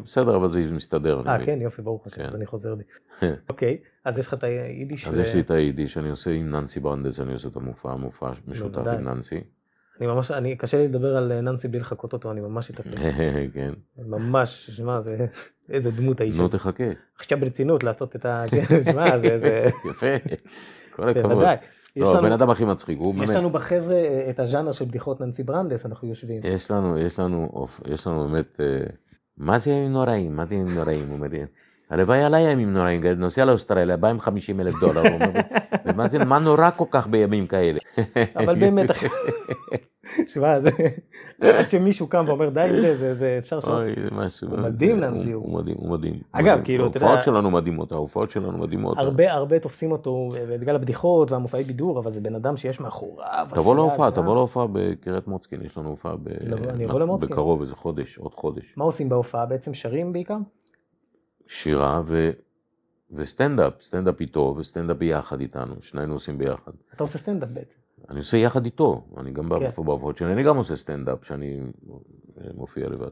בסדר, אבל זה מסתדר. אה, כן, יופי, ברוך השם, אז אני חוזר לי. אוקיי, אז יש לך את היידיש... אז יש לי את היידיש, אני עושה עם ננסי ברנדס, אני עושה את המופע, המופע משותף עם ננסי. אני ממש, אני, קשה לי לדבר על ננסי בלי לחכות אותו, אני ממש התאפק. כן. ממש, שמה, זה, איזה דמות האישה. נו, תחכה. עכשיו ברצינות לעשות את ה... שמה, זה, זה... יפה, כל הכבוד. בוודאי. לא, הבן אדם הכי מצחיק, הוא באמת... יש לנו בחבר'ה את הז'אנר של בדיחות ננסי ברנדס, אנחנו יושבים. יש לנו, יש לנו, יש לנו באמת... מה זה ימים נוראים? מה זה ימים נוראים? הוא אומר, הלוואי עליי ימים נוראים, נוסע לאוסטרליה, בא עם חמישים אלף דולר, הוא אומר, ומה זה, מה נורא כל כך בימים כאלה? אבל באמת... שמע, זה... עד שמישהו קם ואומר, די זה, זה אפשר שעות. אוי, זה משהו. הוא מדהים להנזיר. הוא מדהים, הוא מדהים. אגב, כאילו, אתה יודע... ההופעות שלנו מדהימות, ההופעות שלנו מדהימות. הרבה, הרבה תופסים אותו בגלל הבדיחות והמופעי בידור, אבל זה בן אדם שיש מאחוריו. תבוא להופעה, תבוא להופעה בקריית מוצקין, יש לנו הופעה בקרוב, איזה חודש, עוד חודש. מה עושים בהופעה? בעצם שרים בעיקר? שירה ו... וסטנדאפ, סטנדאפ איתו וסטנדאפ ביחד איתנו, שנינו עושים ביחד. אתה עושה סטנדאפ בעצם? אני עושה יחד איתו, אני גם בעבוד שלי, אני גם עושה סטנדאפ שאני מופיע לבד.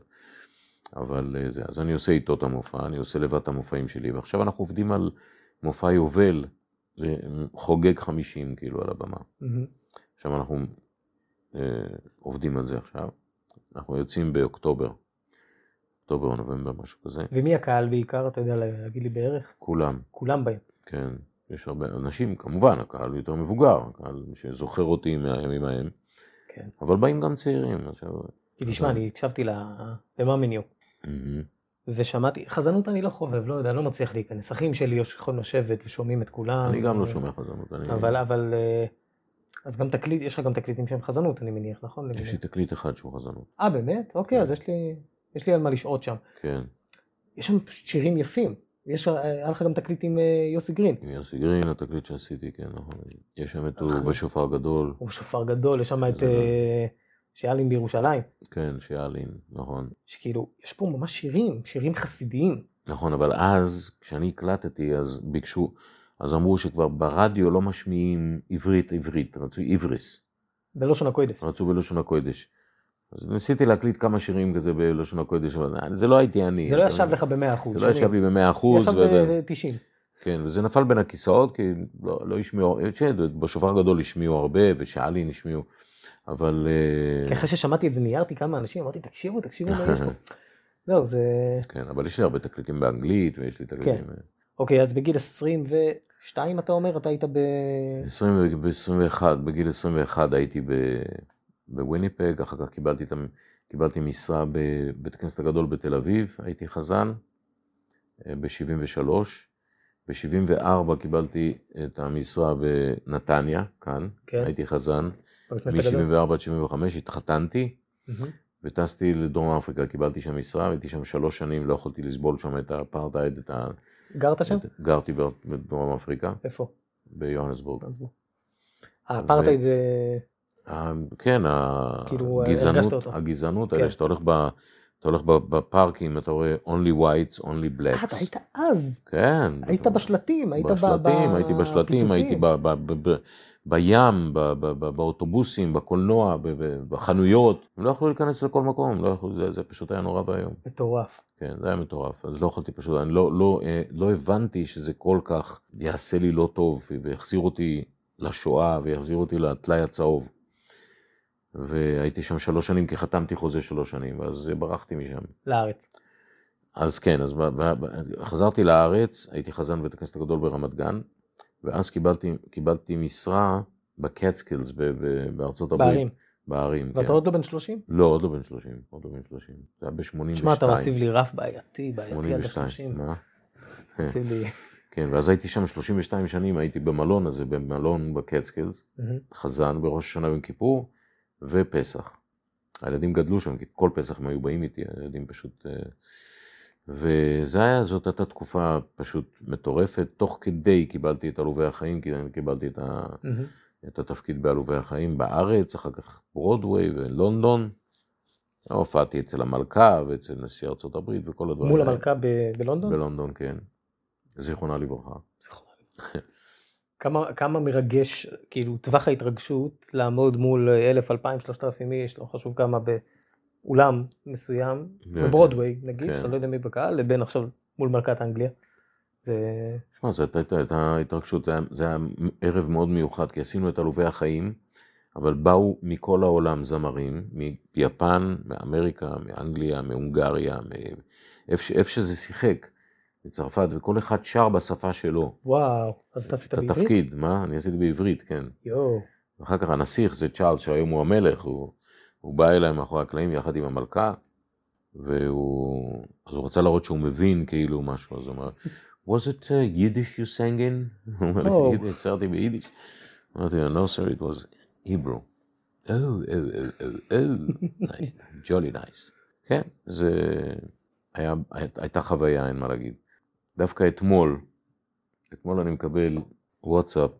אבל זה, אז אני עושה איתו את המופע, אני עושה לבד את המופעים שלי, ועכשיו אנחנו עובדים על מופע יובל, זה חוגג חמישים כאילו על הבמה. עכשיו אנחנו אה, עובדים על זה עכשיו, אנחנו יוצאים באוקטובר. אוקטובר, נובמבר, משהו כזה. ומי הקהל בעיקר, אתה יודע להגיד לי בערך? כולם. כולם בהם. כן, יש הרבה אנשים, כמובן, הקהל יותר מבוגר, הקהל שזוכר אותי מהימים ההם. כן. אבל באים גם צעירים. תשמע, אני הקשבתי למאמיניו. ושמעתי, חזנות אני לא חובב, לא יודע, לא מצליח להיכנס. אחים שלי יכולים לשבת ושומעים את כולם. אני גם לא שומע חזנות. אבל, אבל... אז גם תקליט, יש לך גם תקליטים שהם חזנות, אני מניח, נכון? יש לי תקליט אחד שהוא חזנות. אה, באמת? אוקיי, אז יש לי... יש לי על מה לשעות שם. כן. יש שם שירים יפים. יש, היה לך גם תקליט עם יוסי גרין. עם יוסי גרין, התקליט שעשיתי, כן, נכון. יש שם את הוא בשופר גדול. הוא בשופר גדול, יש שם את שיאלין בירושלים. כן, שיאלין, נכון. שכאילו, יש פה ממש שירים, שירים חסידיים. נכון, אבל אז, כשאני הקלטתי, אז ביקשו, אז אמרו שכבר ברדיו לא משמיעים עברית עברית, רצו עבריס. בלושון הקודש. רצו בלושון הקודש. אז ניסיתי להקליט כמה שירים כזה בלשון הקודש, אבל זה לא הייתי אני. זה לא ישב לך במאה אחוז. זה לא ישב לי במאה אחוז. ישב ב-תשעים. כן, וזה נפל בין הכיסאות, כי לא השמיעו, בשופר גדול השמיעו הרבה, ושאלין השמיעו, אבל... אחרי ששמעתי את זה, ניירתי כמה אנשים, אמרתי, תקשיבו, תקשיבו, מה יש פה. לא, זה... כן, אבל יש לי הרבה תקליטים באנגלית, ויש לי תקליטים... אוקיי, אז בגיל עשרים ושתיים, אתה אומר, אתה היית ב... עשרים ואחת, בגיל עשרים ואחת הייתי ב... בוויניפג, אחר כך קיבלתי, קיבלתי משרה בבית הכנסת הגדול בתל אביב, הייתי חזן ב-שבעים ושלוש, ב-שבעים וארבע קיבלתי את המשרה בנתניה, כאן, כן. הייתי חזן, מ-שבעים וארבע עד שבעים וחמש התחתנתי, mm-hmm. וטסתי לדרום אפריקה, קיבלתי שם משרה, הייתי שם שלוש שנים, לא יכולתי לסבול שם את האפרטהייד, את ה... גרת שם? את... גרתי בדרום אפריקה. איפה? ביוהנסבורג. האפרטהייד... כן, הגזענות, שאתה הולך בפארקים, אתה רואה only whites, only blacks. אתה היית אז, היית בשלטים, היית בפיצוצים. הייתי בשלטים, הייתי בים, באוטובוסים, בקולנוע, בחנויות. הם לא יכלו להיכנס לכל מקום, זה פשוט היה נורא ביום. מטורף. כן, זה היה מטורף, אז לא יכולתי פשוט, אני לא הבנתי שזה כל כך יעשה לי לא טוב, והחזיר אותי לשואה, והחזיר אותי לטלאי הצהוב. והייתי שם שלוש שנים, כי חתמתי חוזה שלוש שנים, ואז ברחתי משם. לארץ. אז כן, אז חזרתי לארץ, הייתי חזן בבית הכנסת הגדול ברמת גן, ואז קיבלתי, קיבלתי משרה בקטסקילס בארצות הברית. בערים. בערים, כן. ואתה עוד לא בן שלושים? לא, עוד לא בן שלושים, עוד לא בן שלושים. זה היה ב-שמונים ושתיים. שמע, אתה מציב לי רף בעייתי, בעייתי עד ה-שלושים. מה? מציב לי... כן, ואז הייתי שם שלושים ושתיים שנים, הייתי במלון הזה, במלון בקטסקילס, mm-hmm. חזן בראש השנה יום כיפור, ופסח. הילדים גדלו שם, כי כל פסח הם היו באים איתי, הילדים פשוט... וזאת הייתה תקופה פשוט מטורפת, תוך כדי קיבלתי את עלובי החיים, כי אני קיבלתי את, ה... mm-hmm. את התפקיד בעלובי החיים בארץ, אחר כך ברודווי ולונדון, הופעתי אצל המלכה ואצל נשיא ארצות הברית וכל הדברים. מול המלכה ב- בלונדון? בלונדון, כן. זיכרונה לברכה. זיכרונה לברכה. כמה, כמה מרגש, כאילו, טווח ההתרגשות לעמוד מול אלף, אלפיים, שלושת אלפים איש, לא חשוב כמה באולם מסוים, בברודווי, נגיד, שאני לא יודע מי בקהל, לבין עכשיו מול מלכת אנגליה. מה, זה הייתה התרגשות, זה היה ערב מאוד מיוחד, כי עשינו את עלובי החיים, אבל באו מכל העולם זמרים, מיפן, מאמריקה, מאנגליה, מהונגריה, איפה שזה שיחק. מצרפת, וכל אחד שר בשפה שלו. וואו, אז אתה עשית בעברית? את התפקיד, מה? אני עשיתי בעברית, כן. יואו. ואחר כך הנסיך, זה צ'ארלס, שהיום הוא המלך, הוא, הוא בא אליי מאחורי הקלעים יחד עם המלכה, והוא... אז הוא רצה להראות שהוא מבין כאילו משהו, אז הוא אומר, was it uh, Yiddish you sang in? הוא אומר, ידע, שרתי ביידיש. אמרתי, no sir, it was Hebrew. Oh, oh, oh, oh, oh, jolly nice. כן, זה... היה... הייתה חוויה, אין מה להגיד. דווקא אתמול, אתמול אני מקבל וואטסאפ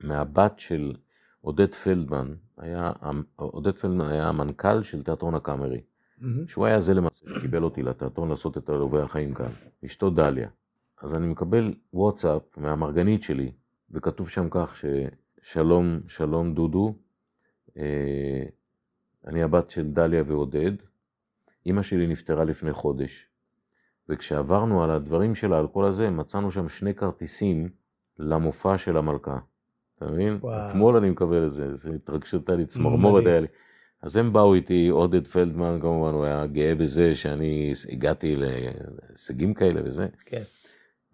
מהבת של עודד פלדמן, היה, עודד פלדמן היה המנכ"ל של תיאטרון הקאמרי, mm-hmm. שהוא היה זה למעשה שקיבל אותי לתיאטרון לעשות את עלובי החיים כאן, אשתו דליה. אז אני מקבל וואטסאפ מהמרגנית שלי, וכתוב שם כך ששלום, שלום דודו, אה, אני הבת של דליה ועודד, אמא שלי נפטרה לפני חודש. וכשעברנו על הדברים שלה, על כל הזה, מצאנו שם שני כרטיסים למופע של המלכה. אתה מבין? אתמול אני מקבל את זה, זה התרגשות לי, צמרמורת היה לי. אז הם באו איתי, עודד פלדמן כמובן, הוא היה גאה בזה שאני הגעתי להישגים כאלה וזה. כן.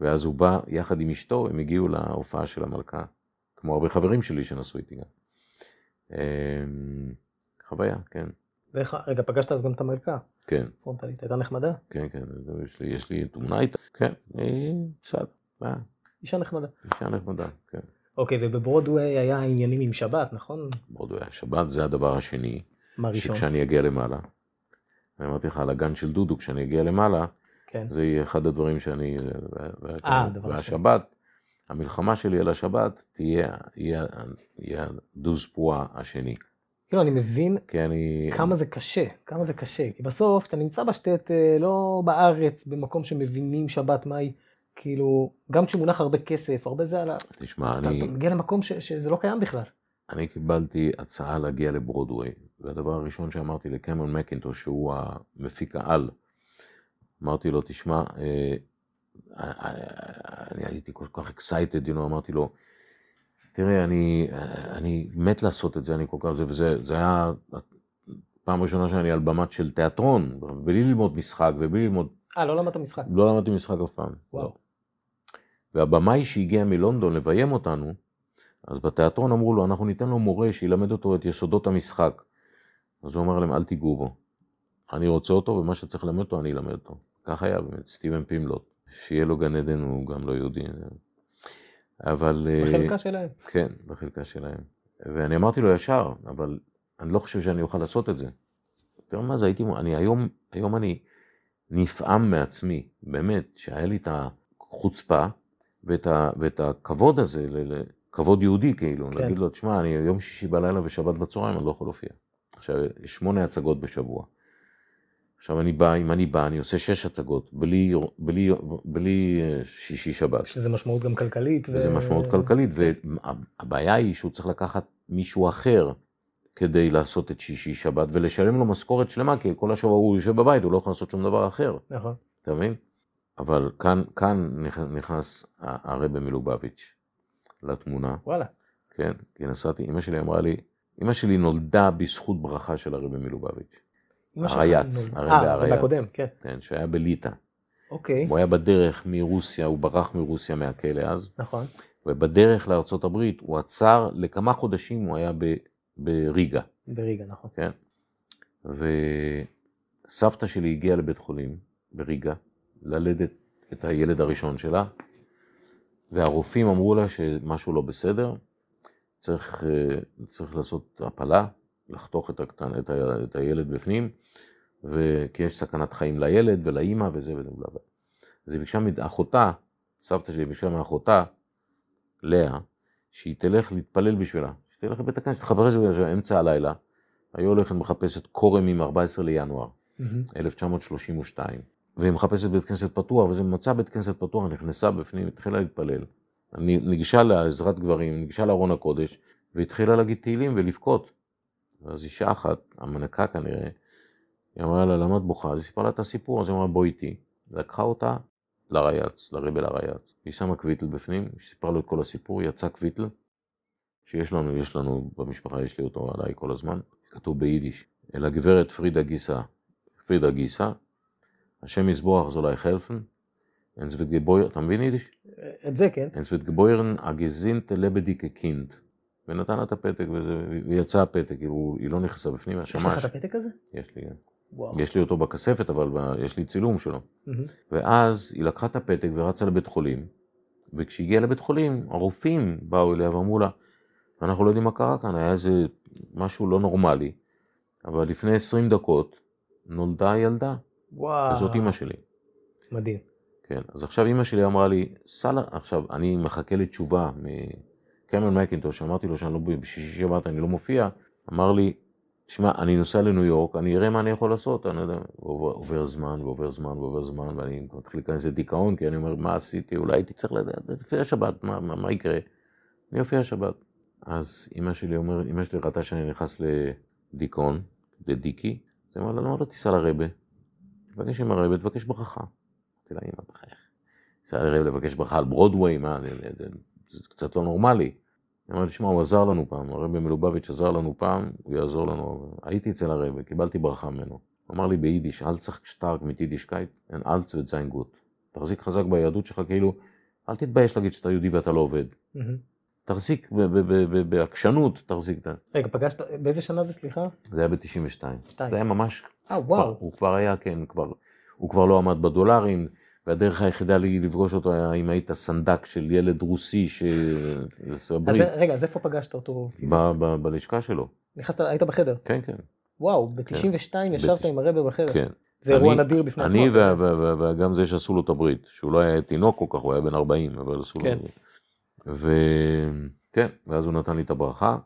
ואז הוא בא יחד עם אשתו, הם הגיעו להופעה של המלכה, כמו הרבה חברים שלי שנסו איתי גם. חוויה, כן. רגע, פגשת אז גם את המלכה? כן. פרונטלית, הייתה נחמדה? כן, כן, יש לי תמונה איתה. כן, היא קצת, מה? אישה נחמדה. אישה נחמדה, כן. אוקיי, ובברודווי היה העניינים עם שבת, נכון? ברודווי, שבת זה הדבר השני. מה ראשון? שכשאני אגיע למעלה, אני אמרתי לך על הגן של דודו, כשאני אגיע למעלה, זה יהיה אחד הדברים שאני... אה, דבר ראשון. והשבת, המלחמה שלי על השבת, תהיה דוז פועה השני. כאילו, אני מבין כמה זה קשה, כמה זה קשה. כי בסוף, כשאתה נמצא בשטט, לא בארץ, במקום שמבינים שבת מהי, כאילו, גם כשמונח הרבה כסף, הרבה זה על ה... תשמע, אני... אתה מגיע למקום שזה לא קיים בכלל. אני קיבלתי הצעה להגיע לברודווי, והדבר הראשון שאמרתי לקמרון מקינטוש, שהוא המפיק העל, אמרתי לו, תשמע, אני הייתי כל כך excited, אמרתי לו, תראה, אני, אני מת לעשות את זה, אני כל כך, זה, וזה, זה היה פעם ראשונה שאני על במת של תיאטרון, בלי ללמוד משחק ובלי ללמוד... אה, לא למדת משחק. לא למדתי משחק אף פעם. וואו. לא. והבמאי שהגיע מלונדון לביים אותנו, אז בתיאטרון אמרו לו, אנחנו ניתן לו מורה שילמד אותו את יסודות המשחק. אז הוא אמר להם, אל תיגעו בו. אני רוצה אותו, ומה שצריך ללמד אותו, אני אלמד אותו. כך היה, באמת, סטיבן פימלוט. שיהיה לו גן עדן, הוא גם לא יהודי. אבל... בחלקה שלהם. כן, בחלקה שלהם. ואני אמרתי לו ישר, אבל אני לא חושב שאני אוכל לעשות את זה. יותר מה זה, הייתי... אני היום, היום אני נפעם מעצמי, באמת, שהיה לי את החוצפה ואת, ה... ואת הכבוד הזה, ל... כבוד יהודי כאילו, כן. להגיד לו, תשמע, אני יום שישי בלילה ושבת בצהריים, אני לא יכול להופיע. עכשיו, שמונה הצגות בשבוע. עכשיו, אני בא, אם אני בא, אני עושה שש הצגות, בלי, בלי, בלי שישי שבת. שזה משמעות גם כלכלית. וזה ו... משמעות כלכלית, והבעיה היא שהוא צריך לקחת מישהו אחר כדי לעשות את שישי שבת, ולשלם לו משכורת שלמה, כי כל השבוע הוא יושב בבית, הוא לא יכול לעשות שום דבר אחר. נכון. אתה מבין? אבל כאן, כאן נכנס הרב מלובביץ' לתמונה. וואלה. כן, כי נסעתי, אמא שלי אמרה לי, אמא שלי נולדה בזכות ברכה של הרב מלובביץ'. הרייץ, הרייץ, הקודם, כן. כן, שהיה בליטה. אוקיי. הוא היה בדרך מרוסיה, הוא ברח מרוסיה מהכלא אז. נכון. ובדרך לארצות הברית הוא עצר, לכמה חודשים הוא היה ב, בריגה. בריגה, נכון. כן. וסבתא שלי הגיעה לבית חולים בריגה, ללדת את הילד הראשון שלה, והרופאים אמרו לה שמשהו לא בסדר, צריך, צריך לעשות הפלה. לחתוך את, הקטן, את, ה, את הילד בפנים, וכי יש סכנת חיים לילד ולאימא וזה וזה וזה. אז היא ביקשה מאחותה, סבתא שלי ביקשה מאחותה, לאה, שהיא תלך להתפלל בשבילה. שהיא תלך לבית הכנסת, שתחבר את זה באמצע הלילה, היא הולכת מחפשת קורם עם ארבעה עשר לינואר, אלף תשע מאות שלושים ושתיים. והיא מחפשת בית כנסת פתוח, וזה מצא בית כנסת פתוח, נכנסה בפנים, התחילה להתפלל. נגישה לעזרת גברים, נגישה לארון הקודש, והתחילה להגיד תהילים ולבכות. אז אישה אחת, המנקה כנראה, היא אמרה לה, למה את בוכה? אז היא סיפרה לה את הסיפור, אז היא אמרה, בוא איתי. לקחה אותה לרייץ, לריבה לרייץ. היא שמה קוויטל בפנים, היא סיפרה לו את כל הסיפור, יצא קוויטל, שיש לנו, יש לנו במשפחה, יש לי אותו עליי כל הזמן, כתוב ביידיש, אלא גברת פרידה גיסה, פרידה גיסה, השם יסבורך זו אולי חלפן, אין סווית גבוירן, אתה מבין יידיש? את זה כן. אין סווית גבוירן, הגזינט לבדי כקינד. ונתנה את הפתק, ויצא הפתק, היא לא נכנסה בפנים, השמש. יש לך את הפתק הזה? יש לי, כן. יש לי אותו בכספת, אבל יש לי צילום שלו. ואז היא לקחה את הפתק ורצה לבית חולים, וכשהיא הגיעה לבית חולים, הרופאים באו אליה ואמרו לה, אנחנו לא יודעים מה קרה כאן, היה איזה משהו לא נורמלי, אבל לפני עשרים דקות נולדה ילדה. וואו. וזאת אמא שלי. מדהים. כן, אז עכשיו אמא שלי אמרה לי, סלע, עכשיו אני מחכה לתשובה מ... קיימל מקינטוש, אמרתי לו שאני לא, בשישי שבת אני לא מופיע, אמר לי, תשמע, אני נוסע לניו יורק, אני אראה מה אני יכול לעשות, אני יודע, עובר זמן ועובר זמן ועובר זמן, ואני מתחיל להיכנס לדיכאון, כי אני אומר, מה עשיתי, אולי הייתי צריך לדעת, יופיע שבת, מה, מה, מה יקרה? אני יופיע שבת. אז אמא שלי אומר, אמא שלי ראתה שאני נכנס לדיכאון, לדיקי, זה אמר לה, לא, לא תיסע לרבה, תבקש עם הרבה, תבקש ברכה. אמרתי לה, אמא, בחייך. תיסע לרבה לבקש ברכה על ברודווי, מה, זה קצת לא נורמלי. אני אמרתי, שמע, הוא עזר לנו פעם, הרבי מלובביץ' עזר לנו פעם, הוא יעזור לנו. הייתי אצל הרבי, קיבלתי ברכה ממנו. הוא אמר לי ביידיש, אל צריך שטרק מיט יידישקייט, אין אלץ וזיין גוט. תחזיק חזק ביהדות שלך, כאילו, אל תתבייש להגיד שאתה יהודי ואתה לא עובד. תחזיק בעקשנות, תחזיק את זה. רגע, פגשת, באיזה שנה זה, סליחה? זה היה ב-תשעים ושתיים. זה היה ממש, הוא כבר היה, כן, הוא כבר לא עמד בדולרים, והדרך היחידה לי לפגוש אותו היה אם היית סנדק של ילד רוסי ש... אז רגע, אז איפה פגשת אותו? בלשכה שלו. נכנסת, היית בחדר? כן, כן. וואו, ב-תשעים ושתיים ישבת עם הרבי בחדר. כן. זה אירוע נדיר בפני עצמו. אני וגם זה שעשו לו את הברית, שהוא לא היה תינוק כל כך, הוא היה בן ארבעים, אבל עשו לו את הברית. וכן, ואז הוא נתן לי את הברכה,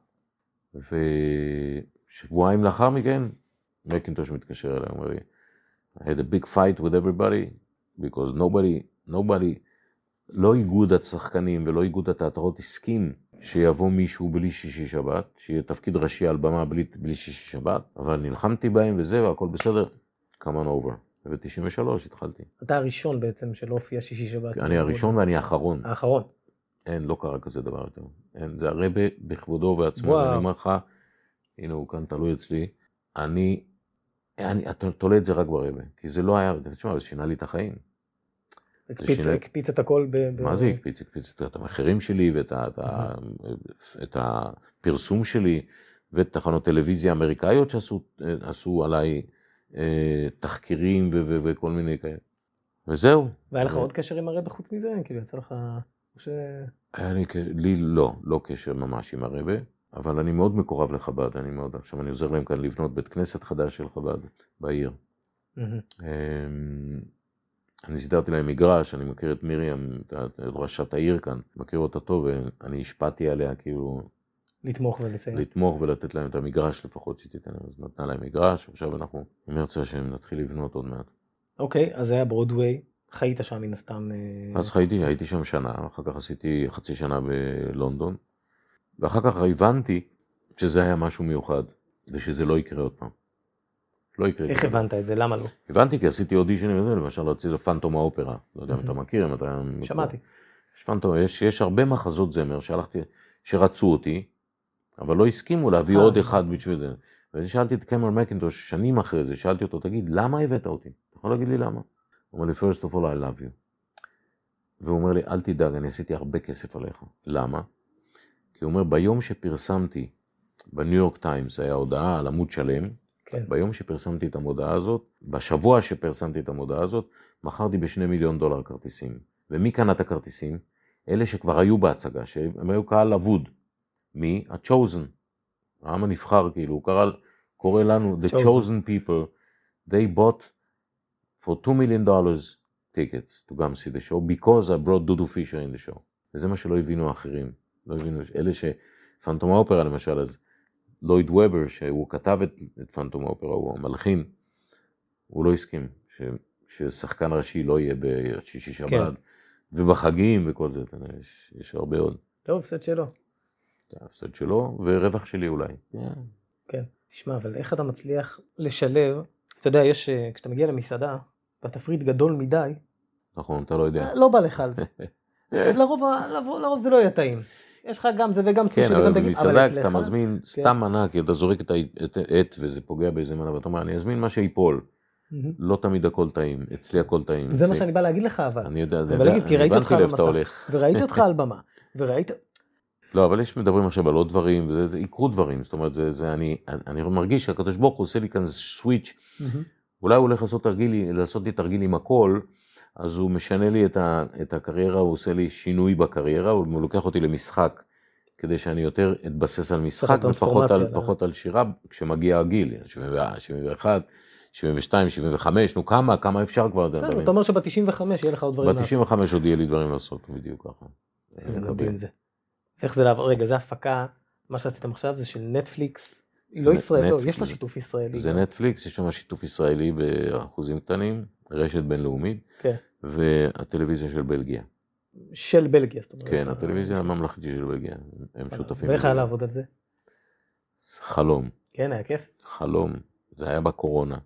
ושבועיים לאחר מכן, מקינטוש מתקשר אליי, הוא אומר לי, I had a big fight with everybody, because nobody, nobody, לא איגוד השחקנים ולא איגוד התיאטראות הסכים שיבוא מישהו בלי שישי שבת, שיהיה תפקיד ראשי על במה בלי, בלי שישי שבת, אבל נלחמתי בהם וזה והכל בסדר, come on over. ב-תשעים ושלוש התחלתי. אתה הראשון בעצם שלא הופיע שישי שבת. אני הראשון ואני האחרון. האחרון. אין, לא קרה כזה דבר יותר. אין, זה הרבי בכבודו ועצמו, אז אני אומר לך, הנה הוא כאן תלוי אצלי, אני... אני, אתה תולה את זה רק ברבא, כי זה לא היה, תשמע, זה שינה לי את החיים. זה הקפיץ את הכל ב... מה זה הקפיץ? הקפיץ את המחירים שלי ואת הפרסום שלי ואת תחנות טלוויזיה האמריקאיות שעשו עליי תחקירים וכל מיני כאלה. וזהו. והיה לך עוד קשר עם הרבא חוץ מזה? כאילו יצא לך... לי לא, לא קשר ממש עם הרבא. אבל אני מאוד מקורב לחב"ד, אני מאוד, עכשיו אני עוזר להם כאן לבנות בית כנסת חדש של חב"ד בעיר. אני סידרתי להם מגרש, אני מכיר את מרים, את ראשת העיר כאן, מכיר אותה טוב, ואני השפעתי עליה כאילו... לתמוך ולסייע. לתמוך ולתת להם את המגרש לפחות שתיתן להם, אז נתנה להם מגרש, ועכשיו אנחנו, אני רוצה שהם נתחיל לבנות עוד מעט. אוקיי, אז זה היה ברודווי, חיית שם מן הסתם... אז חייתי, הייתי שם שנה, אחר כך עשיתי חצי שנה בלונדון, ואחר כך הבנתי שזה היה משהו מיוחד, ושזה לא יקרה עוד פעם. לא יקרה. איך הבנת את זה? למה לא? הבנתי כי עשיתי אודישנים וזה, למשל רציתי לפנטום האופרה. לא יודע אם אתה מכיר, אם אתה... שמעתי. יש הרבה מחזות זמר שרצו אותי, אבל לא הסכימו להביא עוד אחד בשביל זה. ואני שאלתי את קמרון מקינטוש שנים אחרי זה, שאלתי אותו, תגיד, למה הבאת אותי? אתה יכול להגיד לי למה? הוא אומר לי, first of all, I love you. והוא אומר לי, אל תדאג, אני עשיתי הרבה כסף עליך. למה? כי הוא אומר, ביום שפרסמתי, בניו יורק טיימס היה הודעה על עמוד שלם, כן. ביום שפרסמתי את המודעה הזאת, בשבוע שפרסמתי את המודעה הזאת, מכרתי בשני מיליון דולר כרטיסים. ומי קנה את הכרטיסים? אלה שכבר היו בהצגה, שהם היו קהל אבוד. מי? ה-Chosen. העם הנבחר, כאילו, הוא קרא, קורא לנו, The Chosen People, they bought for two million dollars tickets to come see the show, because I brought דודו פישר in the show. וזה מה שלא הבינו האחרים, לא הבינו, אלה שפנטום האופרה למשל, אז לויד וובר, שהוא כתב את, את פנטום האופרה, הוא המלחין, הוא לא הסכים, ש, ששחקן ראשי לא יהיה בשישי שבת, כן. ובחגים וכל זה, יש, יש הרבה עוד. טוב, הפסד שלו. הפסד שלו, ורווח שלי אולי. Yeah. כן, תשמע, אבל איך אתה מצליח לשלב, אתה יודע, יש, כשאתה מגיע למסעדה, והתפריט גדול מדי. נכון, אתה לא יודע. לא בא לך על זה. לרוב, לרוב, לרוב זה לא יהיה טעים. יש לך גם זה וגם סושי, כן, וגם תגיד, אבל אצלך. כן, אבל במסעדה, כשאתה מזמין כן. סתם מנה, כי אתה זורק את העט וזה פוגע באיזה מנה, ואתה אומר, אני אזמין מה שיפול. Mm-hmm. לא תמיד הכל טעים, אצלי הכל טעים. זה, זה מה שאני בא להגיד לך, אבל. אני יודע, אבל להגיד, כי ראיתי אותך על המסך, וראיתי אותך על במה, וראית... לא, אבל יש מדברים עכשיו על עוד דברים, וזה, זה יקרו דברים, זאת אומרת, זה, זה, אני, אני מרגיש שהקדוש ברוך הוא עושה לי כאן סוויץ', אולי הוא הולך לעשות, תרגיל, לעשות לי תרגיל עם הכל, אז הוא משנה לי את, ה, את הקריירה, הוא עושה לי שינוי בקריירה, הוא לוקח אותי למשחק, כדי שאני יותר אתבסס על משחק, ופחות על, פחות על שירה, כשמגיע הגיל, שבעים ואחת, שבעים ושתיים, שבעים וחמש, נו כמה, כמה אפשר כבר לדעת. בסדר, אתה אומר שב-תשעים וחמש יהיה לך עוד דברים לעשות. ב-תשעים וחמש עוד יהיה לי דברים לעשות, בדיוק ככה. איזה מדהים זה. איך זה לעבור? רגע, זה הפקה, מה שעשיתם עכשיו זה של נטפליקס, היא לא ישראלית, לא, יש לה שיתוף ישראלי. זה נטפליקס, יש שם שיתוף ישראלי באחוזים קטנים, רשת בינלאומית, והטלוויזיה של בלגיה. של בלגיה, זאת אומרת. כן, הטלוויזיה הממלכתית של בלגיה, הם שותפים. ואיך היה לעבוד על זה? חלום. כן, היה כיף. חלום. זה היה בקורונה.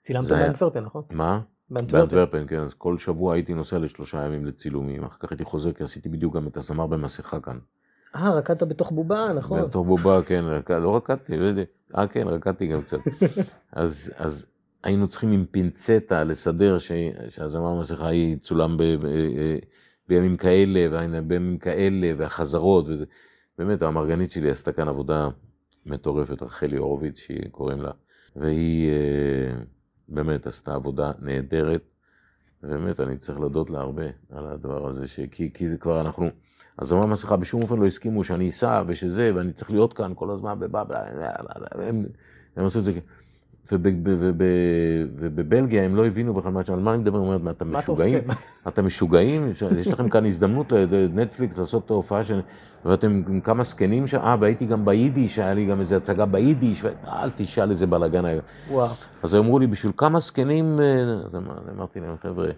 צילמת באנטוורפן, נכון? מה? באנטוורפן, כן. אז כל שבוע הייתי נוסע לשלושה ימים לצילומים, אחר כך הייתי חוזר, כי עשיתי בדיוק גם את הזמר במסכה כאן. אה, רקדת בתוך בובה, נכון? בתוך בובה, כן, לא רקדתי, לא יודע. אה, כן, רקדתי גם קצת. אז היינו צריכים עם פינצטה לסדר שהזמר במסכה היא צולם בימים כאלה, בימים כאלה, והחזרות וזה. באמת, המרגנית שלי עשתה כאן עבודה מטורפת, רחלי הורוביץ, שהיא קוראים לה, והיא... באמת עשתה עבודה נהדרת, באמת אני צריך לדעות לה הרבה על הדבר הזה, ש... כי, כי זה כבר אנחנו, אז אמרה מסכה בשום אופן לא הסכימו שאני אסע ושזה, ואני צריך להיות כאן כל הזמן בבבלה, הם, הם עשו את זה, ובבלגיה הם לא הבינו בכלל מה, על מה אני מדבר, אומרת, אתה משוגעים, אתה משוגעים, יש לכם כאן הזדמנות לנטפליקס לעשות את ההופעה, ואתם כמה סקנים, אה, והייתי גם ביידיש, היה לי גם איזו הצגה ביידיש, ואל תשאל איזה בלאגן היום. אז אמרו לי, בשביל כמה סקנים, אמרתי להם, חבר'ה,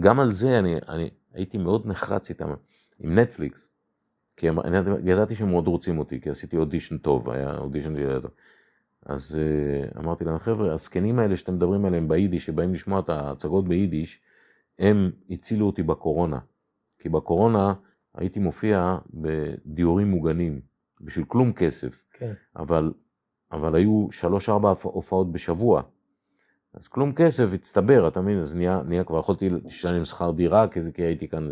גם על זה אני הייתי מאוד נחרץ איתם, עם נטפליקס, כי ידעתי שהם מאוד רוצים אותי, כי עשיתי אודישן טוב, היה אודישן לי לידו. אז uh, אמרתי להם, חבר'ה, הסקנים האלה שאתם מדברים עליהם ביידיש, שבאים לשמוע את ההצגות ביידיש, הם הצילו אותי בקורונה. כי בקורונה הייתי מופיע בדיורים מוגנים, בשביל כלום כסף. כן. אבל, אבל היו שלוש ארבע הופעות בשבוע. אז כלום כסף הצטבר, אתה מבין, אז נהיה, נהיה כבר יכולתי לשלם עם שכר דירה, כי, כי הייתי כאן,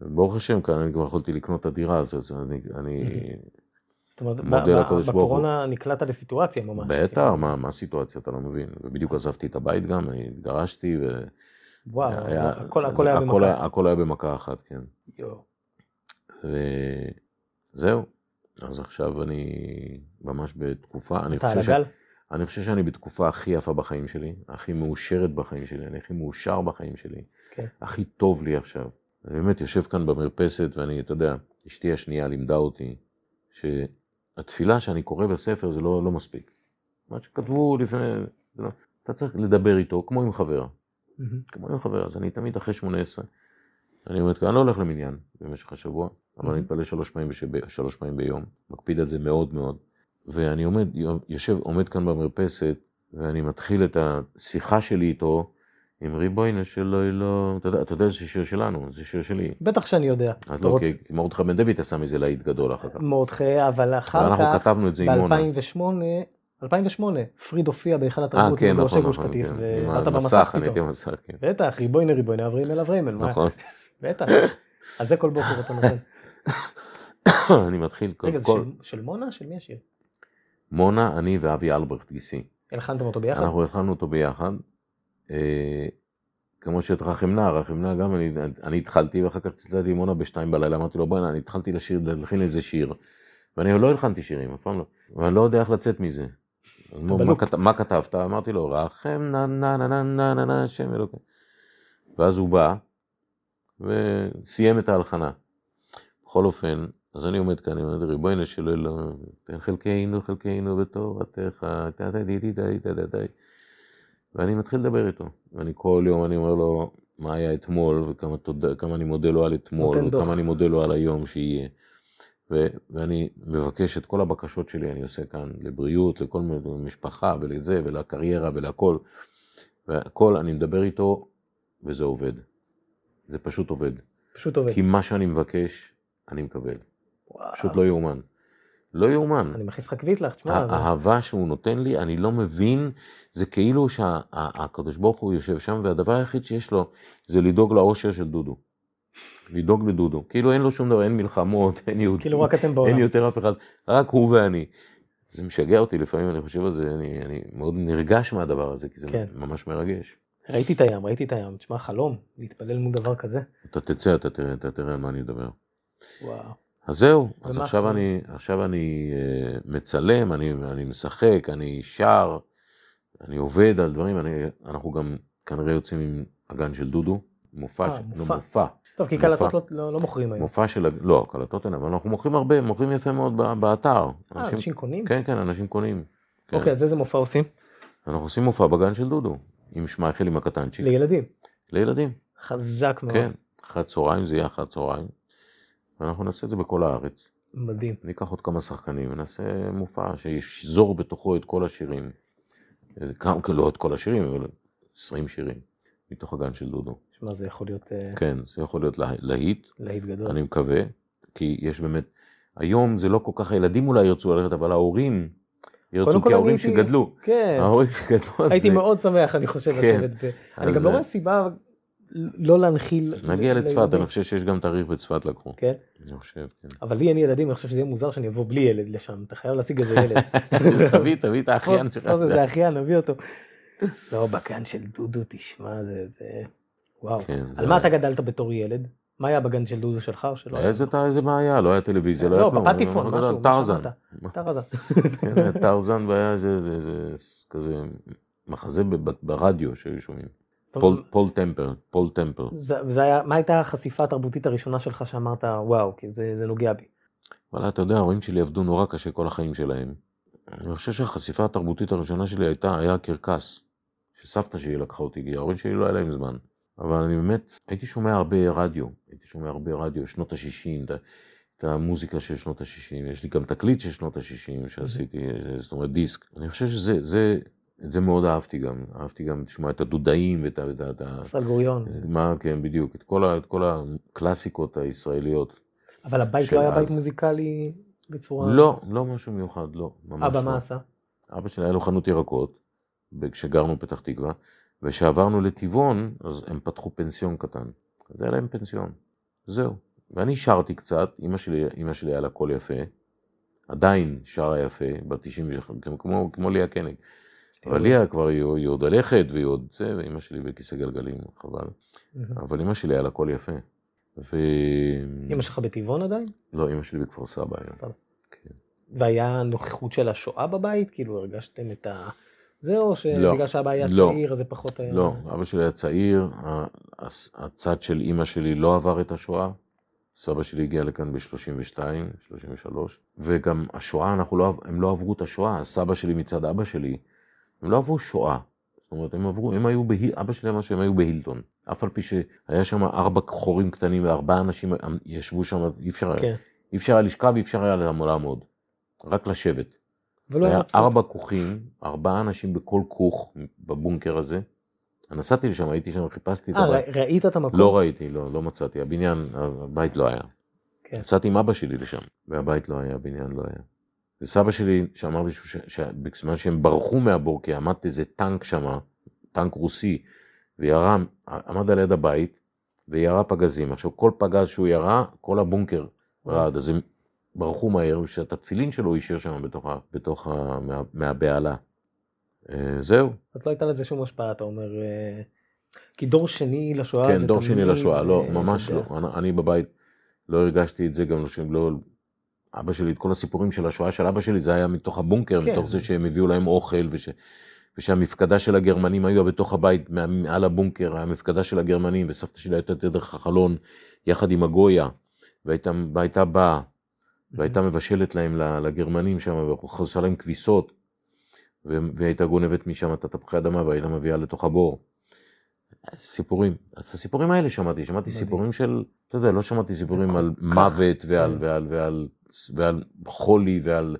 ברוך השם כאן, אני כבר יכולתי לקנות את הדירה, אז, אז אני... אני זאת אומרת, בקורונה נקלעת לסיטואציה ממש. בטח, מה הסיטואציה? אתה לא מבין. ובדיוק עזבתי את הבית גם, התגרשתי ו... וואו, הכל היה במכה. הכל היה במכה אחת, כן. וזהו. אז עכשיו אני ממש בתקופה... אתה על הגל? אני חושב שאני בתקופה הכי יפה בחיים שלי, הכי מאושרת בחיים שלי, אני הכי מאושר בחיים שלי, הכי טוב לי עכשיו. אני באמת יושב כאן במרפסת ואני, אתה יודע, אשתי השנייה לימדה אותי, שהתפילה שאני קורא בספר זה לא, לא מספיק. מה שכתבו לפני... לא. אתה צריך לדבר איתו, כמו עם חבר. Mm-hmm. כמו עם חבר, אז אני תמיד אחרי שמונה עשרה. אני אומרת, אני לא הולך למניין במשך השבוע, mm-hmm. אבל אני מתפלל שלוש פעמים, בשב... שלוש פעמים ביום, מקפיד על זה מאוד מאוד. ואני עומד, יושב, עומד כאן במרפסת, ואני מתחיל את השיחה שלי איתו, עם ריבוינה שלא, לא... אתה יודע, אתה יודע, זה שיר שלנו, זה שיר שלי. בטח שאני יודע. את לא, רוצ... כי מורדכי בן דוד עשה מזה להיט גדול אחר כך. מורדכי, אבל אחר אבל כך... אנחנו כתבנו את זה עם מונה. ב-אלפיים ושמונה, פריד הופיע בהיכל התרבות, כן, עם נכון, ראשי גוש נכון, קטיף, כן. ואתה במסך פתאום. אני הייתי במסך, כן. בטח, ריבוינה, ריבוינה, אברהם אל אברהם. נכון. בטח. אז זה כל בוקר אתה נותן. אני מתחיל כל... רגע, זה כל... של, של מונה? של מי השיר? מונה, אני ואבי אלברכט גיסי. הלחנתם אותו ביחד? אנחנו הלחנו אותו ביחד. כמו שאת רחמנה, רחמנה גם, אני, אני התחלתי ואחר כך צלצלתי עם מונה בשתיים בלילה, אמרתי לו בואי, אני התחלתי לשיר, להתחיל איזה שיר, ואני לא הלחנתי שירים, אף פעם לא, ואני לא יודע איך לצאת מזה, מה כתבת? אמרתי לו, רחם נה נה נה נה נה נה שם אלוקים. ואז הוא בא וסיים את ההלחנה. בכל אופן, אז אני עומד כאן, אני אומר, ריבונו של עולם, חלקנו, חלקנו בתורתך, ואני מתחיל לדבר איתו. ואני כל יום, אני אומר לו, מה היה אתמול, וכמה אני מודה לו על אתמול, וכמה אני מודה לו על היום שיהיה. ואני מבקש את כל הבקשות שלי, אני עושה כאן, לבריאות, לכל משפחה, ולזה, ולקריירה, ולכל. והכל, אני מדבר איתו, וזה עובד. זה פשוט עובד. פשוט עובד. כי מה שאני מבקש, אני מקבל. פשוט לא יאומן. לא יאומן. אני מכניס חכבית לך, תשמע. האהבה שהוא נותן לי, אני לא מבין, זה כאילו שהקדוש ברוך הוא יושב שם, והדבר היחיד שיש לו, זה לדאוג לאושר של דודו. לדאוג לדודו. כאילו אין לו שום דבר, אין מלחמות, אין יהודים. כאילו רק אתם בעולם. אין יותר אף אחד, רק הוא ואני. זה משגע אותי לפעמים, אני חושב על זה, אני מאוד נרגש מהדבר הזה, כי זה ממש מרגש. ראיתי את הים, ראיתי את הים, תשמע, חלום, להתפלל מול דבר כזה. אתה תצא, אתה תראה, אתה תראה על מה אני אדבר. וואו. אז זהו, אז עכשיו אני, עכשיו אני מצלם, אני, אני משחק, אני שר, אני עובד על דברים, אני, אנחנו גם כנראה יוצאים עם הגן של דודו, מופע, ש... מופע. לא, מופע. טוב, כי קלטות לא, לא, לא מוכרים היום. מופע של, לא, קלטות אין, אבל אנחנו מוכרים הרבה, מוכרים יפה מאוד באתר. אה, אנשים קונים? כן, כן, אנשים קונים. כן. אוקיי, אז איזה מופע עושים? אנחנו עושים מופע בגן של דודו. עם שמייכל עם הקטנצ'יק. לילדים? לילדים. חזק מאוד. כן, אחת צהריים, זה יהיה אחת צהריים. ואנחנו נעשה את זה בכל הארץ. מדהים. ניקח עוד כמה שחקנים, ונעשה מופע שיזור בתוכו את כל השירים. כמה, לא את כל השירים, אבל עשרים שירים. מתוך הגן של דודו. שמה, זה יכול להיות... כן, זה יכול להיות להיט. להיט גדול. אני מקווה, כי יש באמת... היום זה לא כל כך, הילדים אולי ירצו ללכת, אבל ההורים... ירצו כי ההורים שגדלו, ההורים שגדלו. הייתי מאוד שמח, אני חושב, לשבת. אני גם לא רואה סיבה לא להנחיל. נגיע לצפת, אני חושב שיש גם תאריך בצפת לקחו. כן? אני חושב, כן. אבל לי אין ילדים, אני חושב שזה יהיה מוזר שאני אבוא בלי ילד לשם, אתה חייב להשיג איזה ילד. תביא, תביא את האחיין שלך. תפוס איזה אחיין, נביא אותו. לא, בגן של דודו, תשמע, זה... וואו. על מה אתה גדלת בתור ילד? מה היה בגן של דודו שלך או שלא? איזה מה היה? לא היה טלוויזיה, לא היה כלום. לא, פטיפון, משהו. טרזן. טרזן. כן, טרזן והיה איזה כזה מחזה ברדיו שהיו שומעים. פול טמפר, פול טמפר. מה הייתה החשיפה התרבותית הראשונה שלך שאמרת, וואו, כי זה נוגע בי? אבל אתה יודע, ההורים שלי עבדו נורא קשה כל החיים שלהם. אני חושב שהחשיפה התרבותית הראשונה שלי הייתה, היה קרקס, שסבתא שלי לקחה אותי, ההורים שלי לא היה להם זמן. אבל אני באמת, הייתי שומע הרבה רדיו, הייתי שומע הרבה רדיו, שנות ה-שישים, את המוזיקה של שנות ה-שישים, יש לי גם תקליט של שנות ה-שישים שעשיתי, זאת אומרת דיסק. אני חושב שזה, זה, זה מאוד אהבתי גם, אהבתי גם, תשמע, את הדודאים ואת ה... סלגוריון. מה, כן, בדיוק, את כל הקלאסיקות הישראליות. אבל הבית לא היה בית מוזיקלי בצורה... לא, לא משהו מיוחד, לא, ממש לא. אבא, מה עשה? אבא שלי היה לו חנות ירקות, כשגרנו פתח תקווה, ושעברנו לטבעון, אז הם פתחו פנסיון קטן. אז היה להם פנסיון. זהו. ואני שרתי קצת, אמא שלי, אמא שלי היה לה קול יפה, עדיין שרה יפה, בתשעים, כמו, כמו ליה קניג. אבל ליה כבר היא, היא עוד הלכת, והיא עוד זה, ואמא שלי בכיסא גלגלים, חבל. אבל אמא שלי היה לה קול יפה. ו... אמא שלך בטבעון עדיין? לא, אמא שלי בכפר סבא. כן. והיה נוכחות של השואה בבית? כאילו הרגשתם את ה... זה או שבגלל שהאבא היה צעיר, אז זה פחות היה... לא, אבא שלי היה צעיר, הצד של אמא שלי לא עבר את השואה, סבא שלי הגיע לכאן ב-שלושים ושתיים, שלושים ושלוש, וגם השואה, הם לא עברו את השואה, הסבא שלי מצד אבא שלי, הם לא עברו שואה, זאת אומרת, הם עברו, הם היו, אבא שלי אמר שהם היו בהילטון, אף על פי שהיה שם ארבע חורים קטנים, וארבעה אנשים ישבו שם, אי אפשר היה, אי אפשר היה לשכב, אי אפשר היה לעמוד, רק לשבת. היה ארבע כוכים, ארבעה אנשים בכל כוך בבונקר הזה. נסעתי לשם, הייתי שם, חיפשתי את הבית. ראית את המקום? לא ראיתי, לא מצאתי. הבניין, הבית לא היה. יצאתי עם אבא שלי לשם, והבית לא היה, הבניין לא היה. וסבא שלי, שאמר לי שבזמן שהם ברחו מהבור, כי עמד איזה טנק שם, טנק רוסי, וירה, עמד על יד הבית, וירה פגזים. עכשיו, כל פגז שהוא ירה, כל הבונקר רעד, אז הם... ברחו מהר, שאת התפילין שלו יישאר שם בתוך, בתוך ה, מה, מהבעלה. זהו. אז לא הייתה לזה שום השפעה, אתה אומר, כי דור שני לשואה... כן, דור שני לשואה, לא, ממש לא. אני בבית לא הרגשתי את זה, גם לא, אבא שלי, את כל הסיפורים של השואה של אבא שלי, זה היה מתוך הבונקר, כן. מתוך זה שהם הביאו להם אוכל, וש... ושהמפקדה של הגרמנים היו בתוך הבית, מעל הבונקר, המפקדה של הגרמנים, וסבתא שלי הייתה דרך החלון, יחד עם הגויה, והייתה, והייתה באה, והייתה מבשלת להם לגרמנים שם, וחוסה להם כביסות, והייתה גונבת משם את תפוחי אדמה, והייתה מביאה לתוך הבור. סיפורים, אז הסיפורים האלה שמעתי, שמעתי סיפורים של, אתה יודע, לא שמעתי סיפורים על מוות ועל, ועל, ועל, ועל חולי ועל,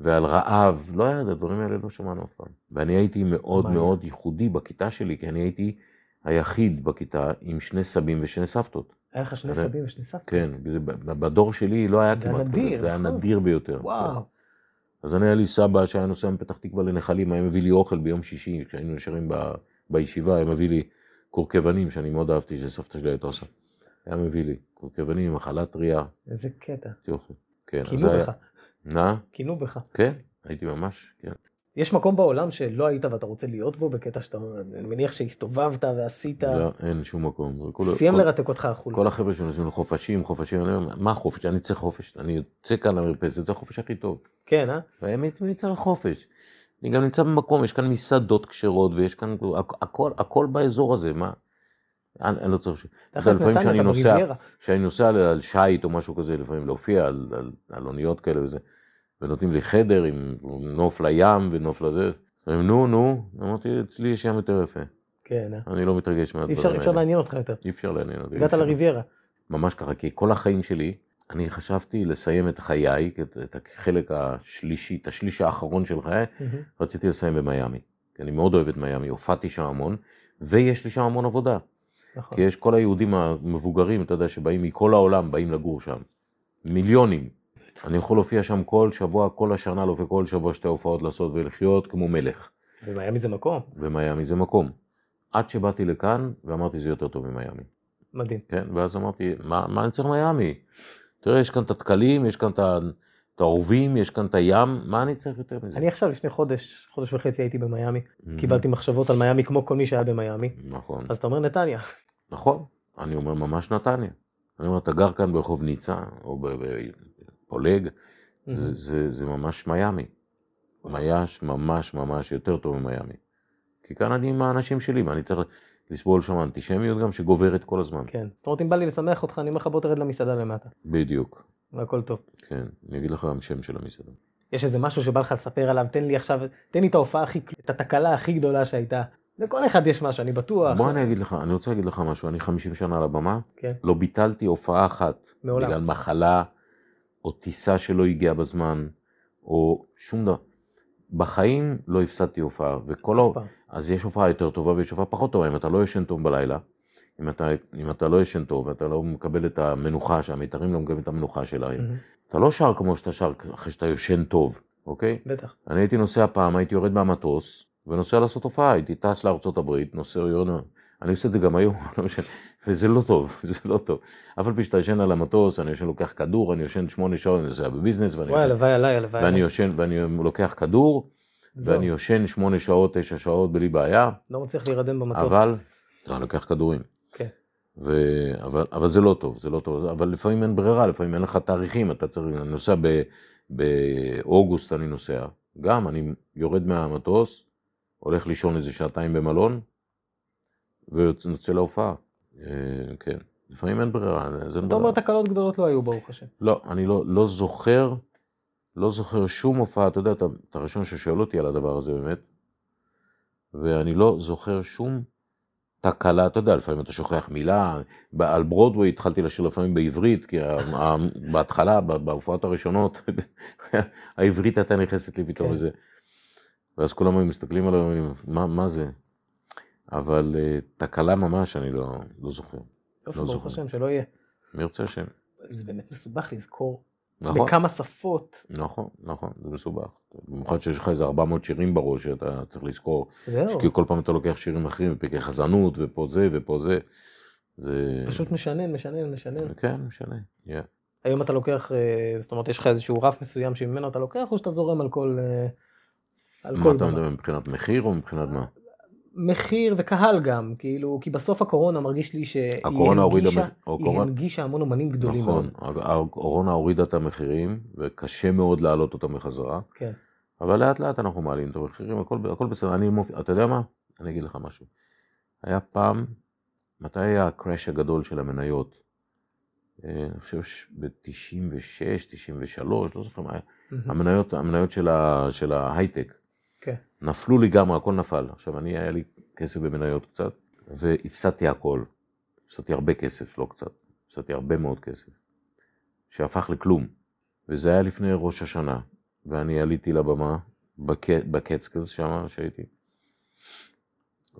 ועל רעב, לא היה, הדברים האלה לא שמענו אף פעם. ואני הייתי מאוד מאוד ייחודי בכיתה שלי, כי אני הייתי היחיד בכיתה עם שני סבים ושני סבתות. היה לך שני סבים ושני סבתות? כן, בדור שלי לא היה כמעט כזה, זה היה נדיר ביותר. אז אני היה לי סבא שהיה נוסע מפתח תקווה לנחלים, היה מביא לי אוכל ביום שישי, כשהיינו נשארים בישיבה, היה מביא לי קורקבנים, שאני מאוד אהבתי, שסבתא שלי הייתה עושה. היה מביא לי קורקבנים, מחלת ריאה. איזה קטע. תיוכו, כן. קינו בך. נא? קינו בך. כן, הייתי ממש, כן. יש מקום בעולם שלא היית ואתה רוצה להיות בו, בקטע שאתה מניח שהסתובבת ועשית. לא, אין שום מקום. סיים לרתק אותך החולה. כל החבר'ה שנוסעים חופשים, חופשים, אני אומר, מה חופש? אני צריך חופש, אני יוצא כאן למרפסת, זה החופש הכי טוב. כן, אה? והאמת, אני צריך חופש. אני גם נמצא במקום, יש כאן מסעדות קשרות, ויש כאן הכל, הכל באזור הזה, מה? אני לא צריך ש... לפעמים שאני נוסע, שאני נוסע על שייט או משהו כזה, לפעמים להופיע על אוניות כאלה וזה, ונותנים לי חדר עם נוף לים ונוף לזה, ואומרים, נו, נו, אמרתי, אצלי יש ים יותר יפה. כן, אה? אני לא מתרגש מהדברים האלה. אי אפשר לעניין אותך יותר. אי אפשר לעניין אותי. הגעת לריביירה. ממש ככה, כי כל החיים שלי, אני חשבתי לסיים את חיי, את החלק השלישי, את השליש האחרון של חיי, רציתי לסיים במיאמי. כי אני מאוד אוהב את מיאמי, הופעתי שם המון, ויש לי שם המון עבודה. כי יש כל היהודים המבוגרים, אתה יודע, שבאים מכל העולם, באים לגור שם. מיליונים. אני יכול להופיע שם כל שבוע, כל השנה, להופיע כל שבוע שתי הופעות לעשות ולחיות כמו מלך. ומיאמי זה מקום. ומיאמי זה מקום. עד שבאתי לכאן, ואמרתי, זה יותר טוב ממיאמי. מדהים. כן, ואז אמרתי, מה, מה אני צריך מיאמי? תראה, יש כאן את התקלים, יש כאן את העורבים, יש כאן את הים, מה אני צריך יותר מזה? אני עכשיו, לפני חודש, חודש וחצי הייתי במיאמי, קיבלתי מחשבות על מיאמי כמו כל מי שהיה במיאמי. נכון. אז אתה אומר נתניה. נכון, אני אומר ממש נתניה. אני אומר, אתה גר כאן ברחוב ניצה, או בפולג, זה ממש מיאמי. מיאש ממש ממש יותר טוב ממיאמי. כי כאן אני עם האנשים שלי, מה אני צריך... לסבול שם אנטישמיות גם שגוברת כל הזמן. כן, זאת אומרת, אם בא לי לשמח אותך, אני אומר לך, בוא תרד למסעדה למטה. בדיוק. והכל טוב. כן, אני אגיד לך גם שם של המסעדה. יש איזה משהו שבא לך לספר עליו, תן לי עכשיו, תן לי את ההופעה הכי, את התקלה הכי גדולה שהייתה. לכל אחד יש משהו, אני בטוח. בוא אני אגיד לך, אני רוצה להגיד לך משהו, אני חמישים שנה על הבמה, כן. לא ביטלתי הופעה אחת. מעולם. בגלל מחלה, או טיסה שלא הגיעה בזמן, או שום דבר. בחיים לא הפסדתי הופעה, וכל ה... אז יש הופעה יותר טובה ויש הופעה פחות טובה. אם אתה לא ישן טוב בלילה, אם אתה, אם אתה לא ישן טוב ואתה לא מקבל את המנוחה, שהמיתרים לא מקבלים את המנוחה שלהם, אתה לא שר כמו שאתה שר אחרי שאתה ישן טוב, אוקיי? בטח. אני הייתי נוסע פעם, הייתי יורד מהמטוס, ונוסע לעשות הופעה, הייתי טס לארצות הברית, נוסע יורד, אני עושה את זה גם היום, וזה לא טוב, זה לא טוב. אף על פי שאתה ישן על המטוס, אני ישן לוקח כדור, אני ישן שמונה שעות, אני עושה בביזנס, ואני לוקח כדור, ואני יושן שמונה שעות, תשע שעות, בלי בעיה. לא מצליח להירדם במטוס. אבל, אני לוקח כדורים. כן. אבל זה לא טוב, זה לא טוב. אבל לפעמים אין ברירה, לפעמים אין לך תאריכים, אתה צריך, אני נוסע באוגוסט, אני נוסע. גם, אני יורד מהמטוס, הולך לישון איזה שעתיים במלון, ונוצא להופעה. כן. לפעמים אין ברירה. אתה אומר, תקלות גדולות לא היו, ברוך השם. לא, אני לא זוכר... לא זוכר שום הופעה, אתה יודע, אתה הראשון ששואל אותי על הדבר הזה באמת, ואני לא זוכר שום תקלה, אתה יודע, לפעמים אתה שוכח מילה, על ברודווי התחלתי לשיר לפעמים בעברית, כי בהתחלה, בהופעות הראשונות, העברית הייתה נכנסת לי פתאום וזה, ואז כולם מסתכלים עליו ואומרים, מה זה? אבל תקלה ממש אני לא זוכר. יופי, ברוך השם, שלא יהיה. מי רוצה השם? זה באמת מסובך לזכור. נכון. בכמה שפות. נכון, נכון, זה מסובך. במיוחד שיש לך איזה ארבע מאות שירים בראש שאתה צריך לזכור. זהו. כי כל פעם אתה לוקח שירים אחרים, ופיקי חזנות, ופה זה, ופה זה. זה... פשוט משנן, משנן, משנן. כן, משנן, yeah. היום אתה לוקח, זאת אומרת, יש לך איזשהו רף מסוים שממנו אתה לוקח, או שאתה זורם על כל... על מה כל אתה מדבר, מבחינת מחיר או מבחינת מה? מחיר וקהל גם, כאילו, כי בסוף הקורונה מרגיש לי שהיא הנגישה, המ... הנגישה המון אומנים גדולים. נכון, הקורונה הורידה את המחירים, וקשה מאוד להעלות אותם מחזרה. כן. אבל לאט לאט אנחנו מעלים את המחירים, הכל, הכל בסדר. אני מופ... אתה יודע מה? אני אגיד לך משהו. היה פעם, מתי היה הקראש הגדול של המניות? אני חושב שב-תשעים ושש, תשעים ושלוש, לא זוכר מה היה. Mm-hmm. המניות, המניות של, ה... של ההייטק. כן. נפלו לגמרי, הכל נפל. עכשיו, אני, היה לי כסף במניות קצת, והפסדתי הכל. הפסדתי הרבה כסף, לא קצת. הפסדתי הרבה מאוד כסף. שהפך לכלום. וזה היה לפני ראש השנה. ואני עליתי לבמה, בק... בקץ כזה שם, שהייתי.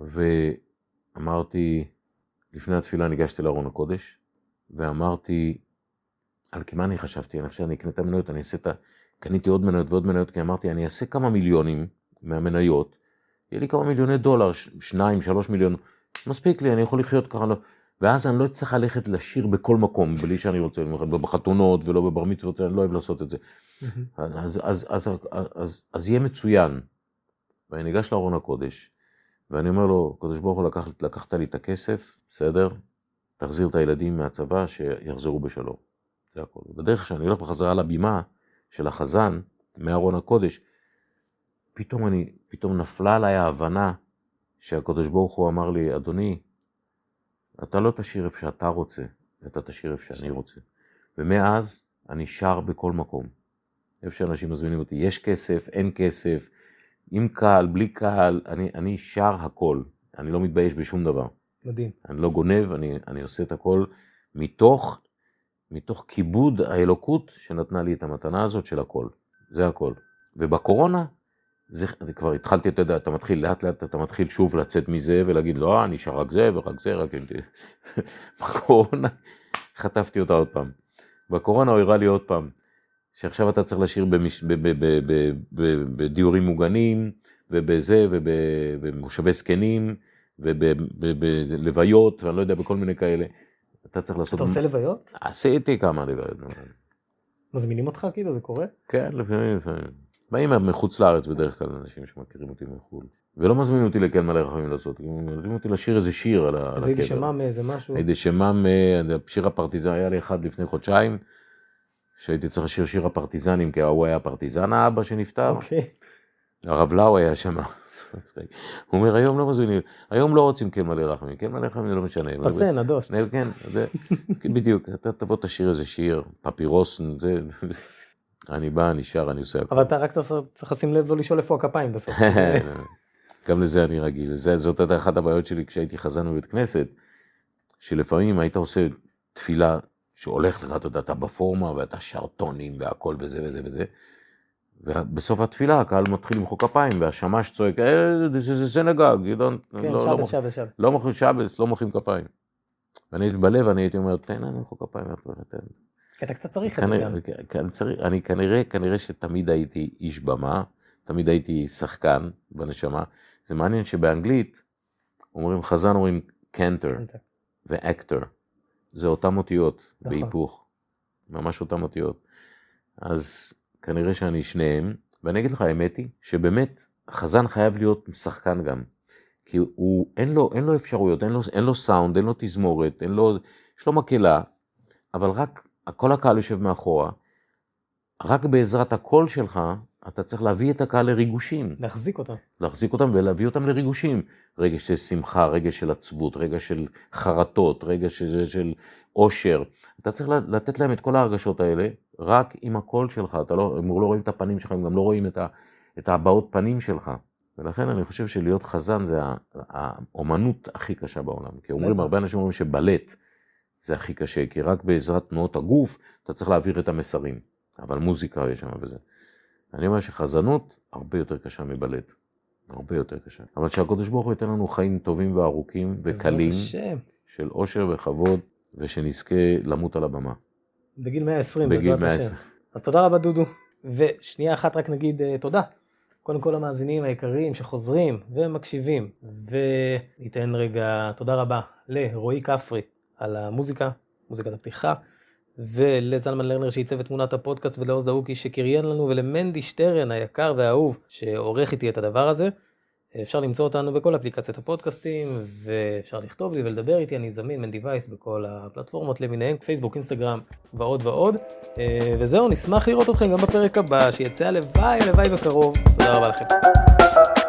ואמרתי, לפני התפילה ניגשתי לארון הקודש, ואמרתי, על כמה אני חשבתי, אני חושב, אני אקנה את המניות, אני אעשה את ה... קניתי עוד מניות ועוד מניות, כי אמרתי, אני אעשה כמה מיליונים מהמניות, יהיה לי כמה מיליוני דולר, שניים, שלוש מיליון, מספיק לי, אני יכול לחיות ככה, ואז אני לא צריך ללכת לשיר בכל מקום, בלי שאני רוצה, לא בחתונות ולא בבר מצוות, אני לא אוהב לעשות את זה. אז, אז, אז, אז, אז יהיה מצוין. ואני ניגש לארון הקודש, ואני אומר לו, קודש ברוך הוא לקח, לקחת לי את הכסף, בסדר? תחזיר את הילדים מהצבא שיחזרו בשלום. זה הכל. בדרך שאני הולך בחזרה לבימה של החזן, מארון הקודש, פתאום, אני, פתאום נפלה עליי ההבנה שהקודש ברוך הוא אמר לי, אדוני, אתה לא תשאיר איפה שאתה רוצה, אתה תשאיר איפה שאני רוצה. ומאז אני שר בכל מקום. איפה שאנשים מזמינים אותי, יש כסף, אין כסף, עם קהל, בלי קהל, אני, אני שר הכל. אני לא מתבייש בשום דבר. מדהים. אני לא גונב, אני, אני עושה את הכל מתוך, מתוך כיבוד האלוקות שנתנה לי את המתנה הזאת של הכל. זה הכל. ובקורונה, זה, זה כבר התחלתי, אתה יודע, אתה מתחיל לאט לאט, אתה מתחיל שוב לצאת מזה ולהגיד, לא, אני שר רק זה ורק זה, רק... בקורונה, חטפתי אותה עוד פעם. בקורונה הוא הראה לי עוד פעם, שעכשיו אתה צריך לשיר במש... בדיורים מוגנים, ובזה, ובמושבי זקנים, ובלוויות, ואני לא יודע, בכל מיני כאלה. אתה צריך לעשות... אתה עושה לוויות? עשיתי כמה לוויות. מזמינים אותך כאילו, זה קורה? כן, לפעמים, לפעמים. באים מחוץ לארץ בדרך כלל אנשים שמכירים אותי מחו"ל. ולא מזמינים אותי לכאן מלא רחבים לעשות, מזמינים אותי לשיר איזה שיר על הקבר. אז הייתי שמע מאיזה משהו? הייתי שמע משיר הפרטיזן, היה לי אחד לפני חודשיים, שהייתי צריך לשיר שיר הפרטיזנים, כי הוא היה הפרטיזן האבא שנפטר. אוקיי. הרב לאו היה שמע. הוא אומר, היום לא מזמינים, היום לא רוצים כן מלא רחבים, כן מלא רחבים, זה לא משנה. פסן, הדוש. כן, בדיוק, אתה תבוא תשיר איזה שיר, פפירוס, זה... אני בא, אני שר, אני עושה... אבל אתה רק צריך לשים לב לא לשאול איפה הכפיים בסוף. גם לזה אני רגיל. זאת הייתה אחת הבעיות שלי כשהייתי חזן בבית כנסת, שלפעמים היית עושה תפילה שהולך לך, אתה יודע, אתה בפורמה ואתה שר טונים והכל וזה וזה וזה, ובסוף התפילה הקהל מתחיל למחוא כפיים, והשמש צועק, זה סנגג, לא מוחאים שבס, לא מוחאים כפיים. ואני הייתי בלב, אני הייתי אומר, תן, אני מחוא כפיים, תן. כי אתה קצת צריך את זה גם. אני כנראה, כנראה שתמיד הייתי איש במה, תמיד הייתי שחקן בנשמה. זה מעניין שבאנגלית אומרים, חזן אומרים קנטר ואקטר. זה אותם אותיות בהיפוך, ממש אותם אותיות. אז כנראה שאני שניהם, ואני אגיד לך, האמת היא שבאמת חזן חייב להיות שחקן גם. כי הוא, אין לו, אין לו אפשרויות, אין לו, אין לו סאונד, אין לו תזמורת, אין לו, יש לו מקהלה, אבל רק... כל הקהל יושב מאחורה, רק בעזרת הקול שלך, אתה צריך להביא את הקהל לריגושים. להחזיק אותם. להחזיק אותם ולהביא אותם לריגושים. רגע של שמחה, רגע של עצבות, רגע של חרטות, רגע של, של אושר. אתה צריך לתת להם את כל ההרגשות האלה, רק עם הקול שלך. אתה לא, הם לא רואים את הפנים שלך, הם גם לא רואים את, ה, את הבעות פנים שלך. ולכן אני חושב שלהיות חזן זה האומנות הכי קשה בעולם. כי אומרים, הרבה אנשים אומרים שבלט, זה הכי קשה, כי רק בעזרת תנועות הגוף אתה צריך להעביר את המסרים. אבל מוזיקה יש שם וזה. אני אומר שחזנות הרבה יותר קשה מבלט. הרבה יותר קשה. אבל שהקדוש ברוך הוא ייתן לנו חיים טובים וארוכים וקלים, של עושר וכבוד, ושנזכה למות על הבמה. בגיל מאה ועשרים, בעזרת השם. אז תודה רבה דודו. ושנייה אחת רק נגיד תודה. קודם כל המאזינים העיקריים שחוזרים ומקשיבים. וניתן רגע תודה רבה לרועי כפרי. על המוזיקה, מוזיקת הפתיחה, ולזלמן לרנר שעיצב את תמונת הפודקאסט, ולאוז דאוקי שקריין לנו, ולמנדי שטרן היקר והאהוב, שעורך איתי את הדבר הזה. אפשר למצוא אותנו בכל אפליקציית הפודקאסטים, ואפשר לכתוב לי ולדבר איתי, אני זמין מנדיווייס בכל הפלטפורמות למיניהם, פייסבוק, אינסטגרם ועוד ועוד. וזהו, נשמח לראות אתכם גם בפרק הבא, שיצא הלוואי, הלוואי בקרוב. תודה רבה לכם.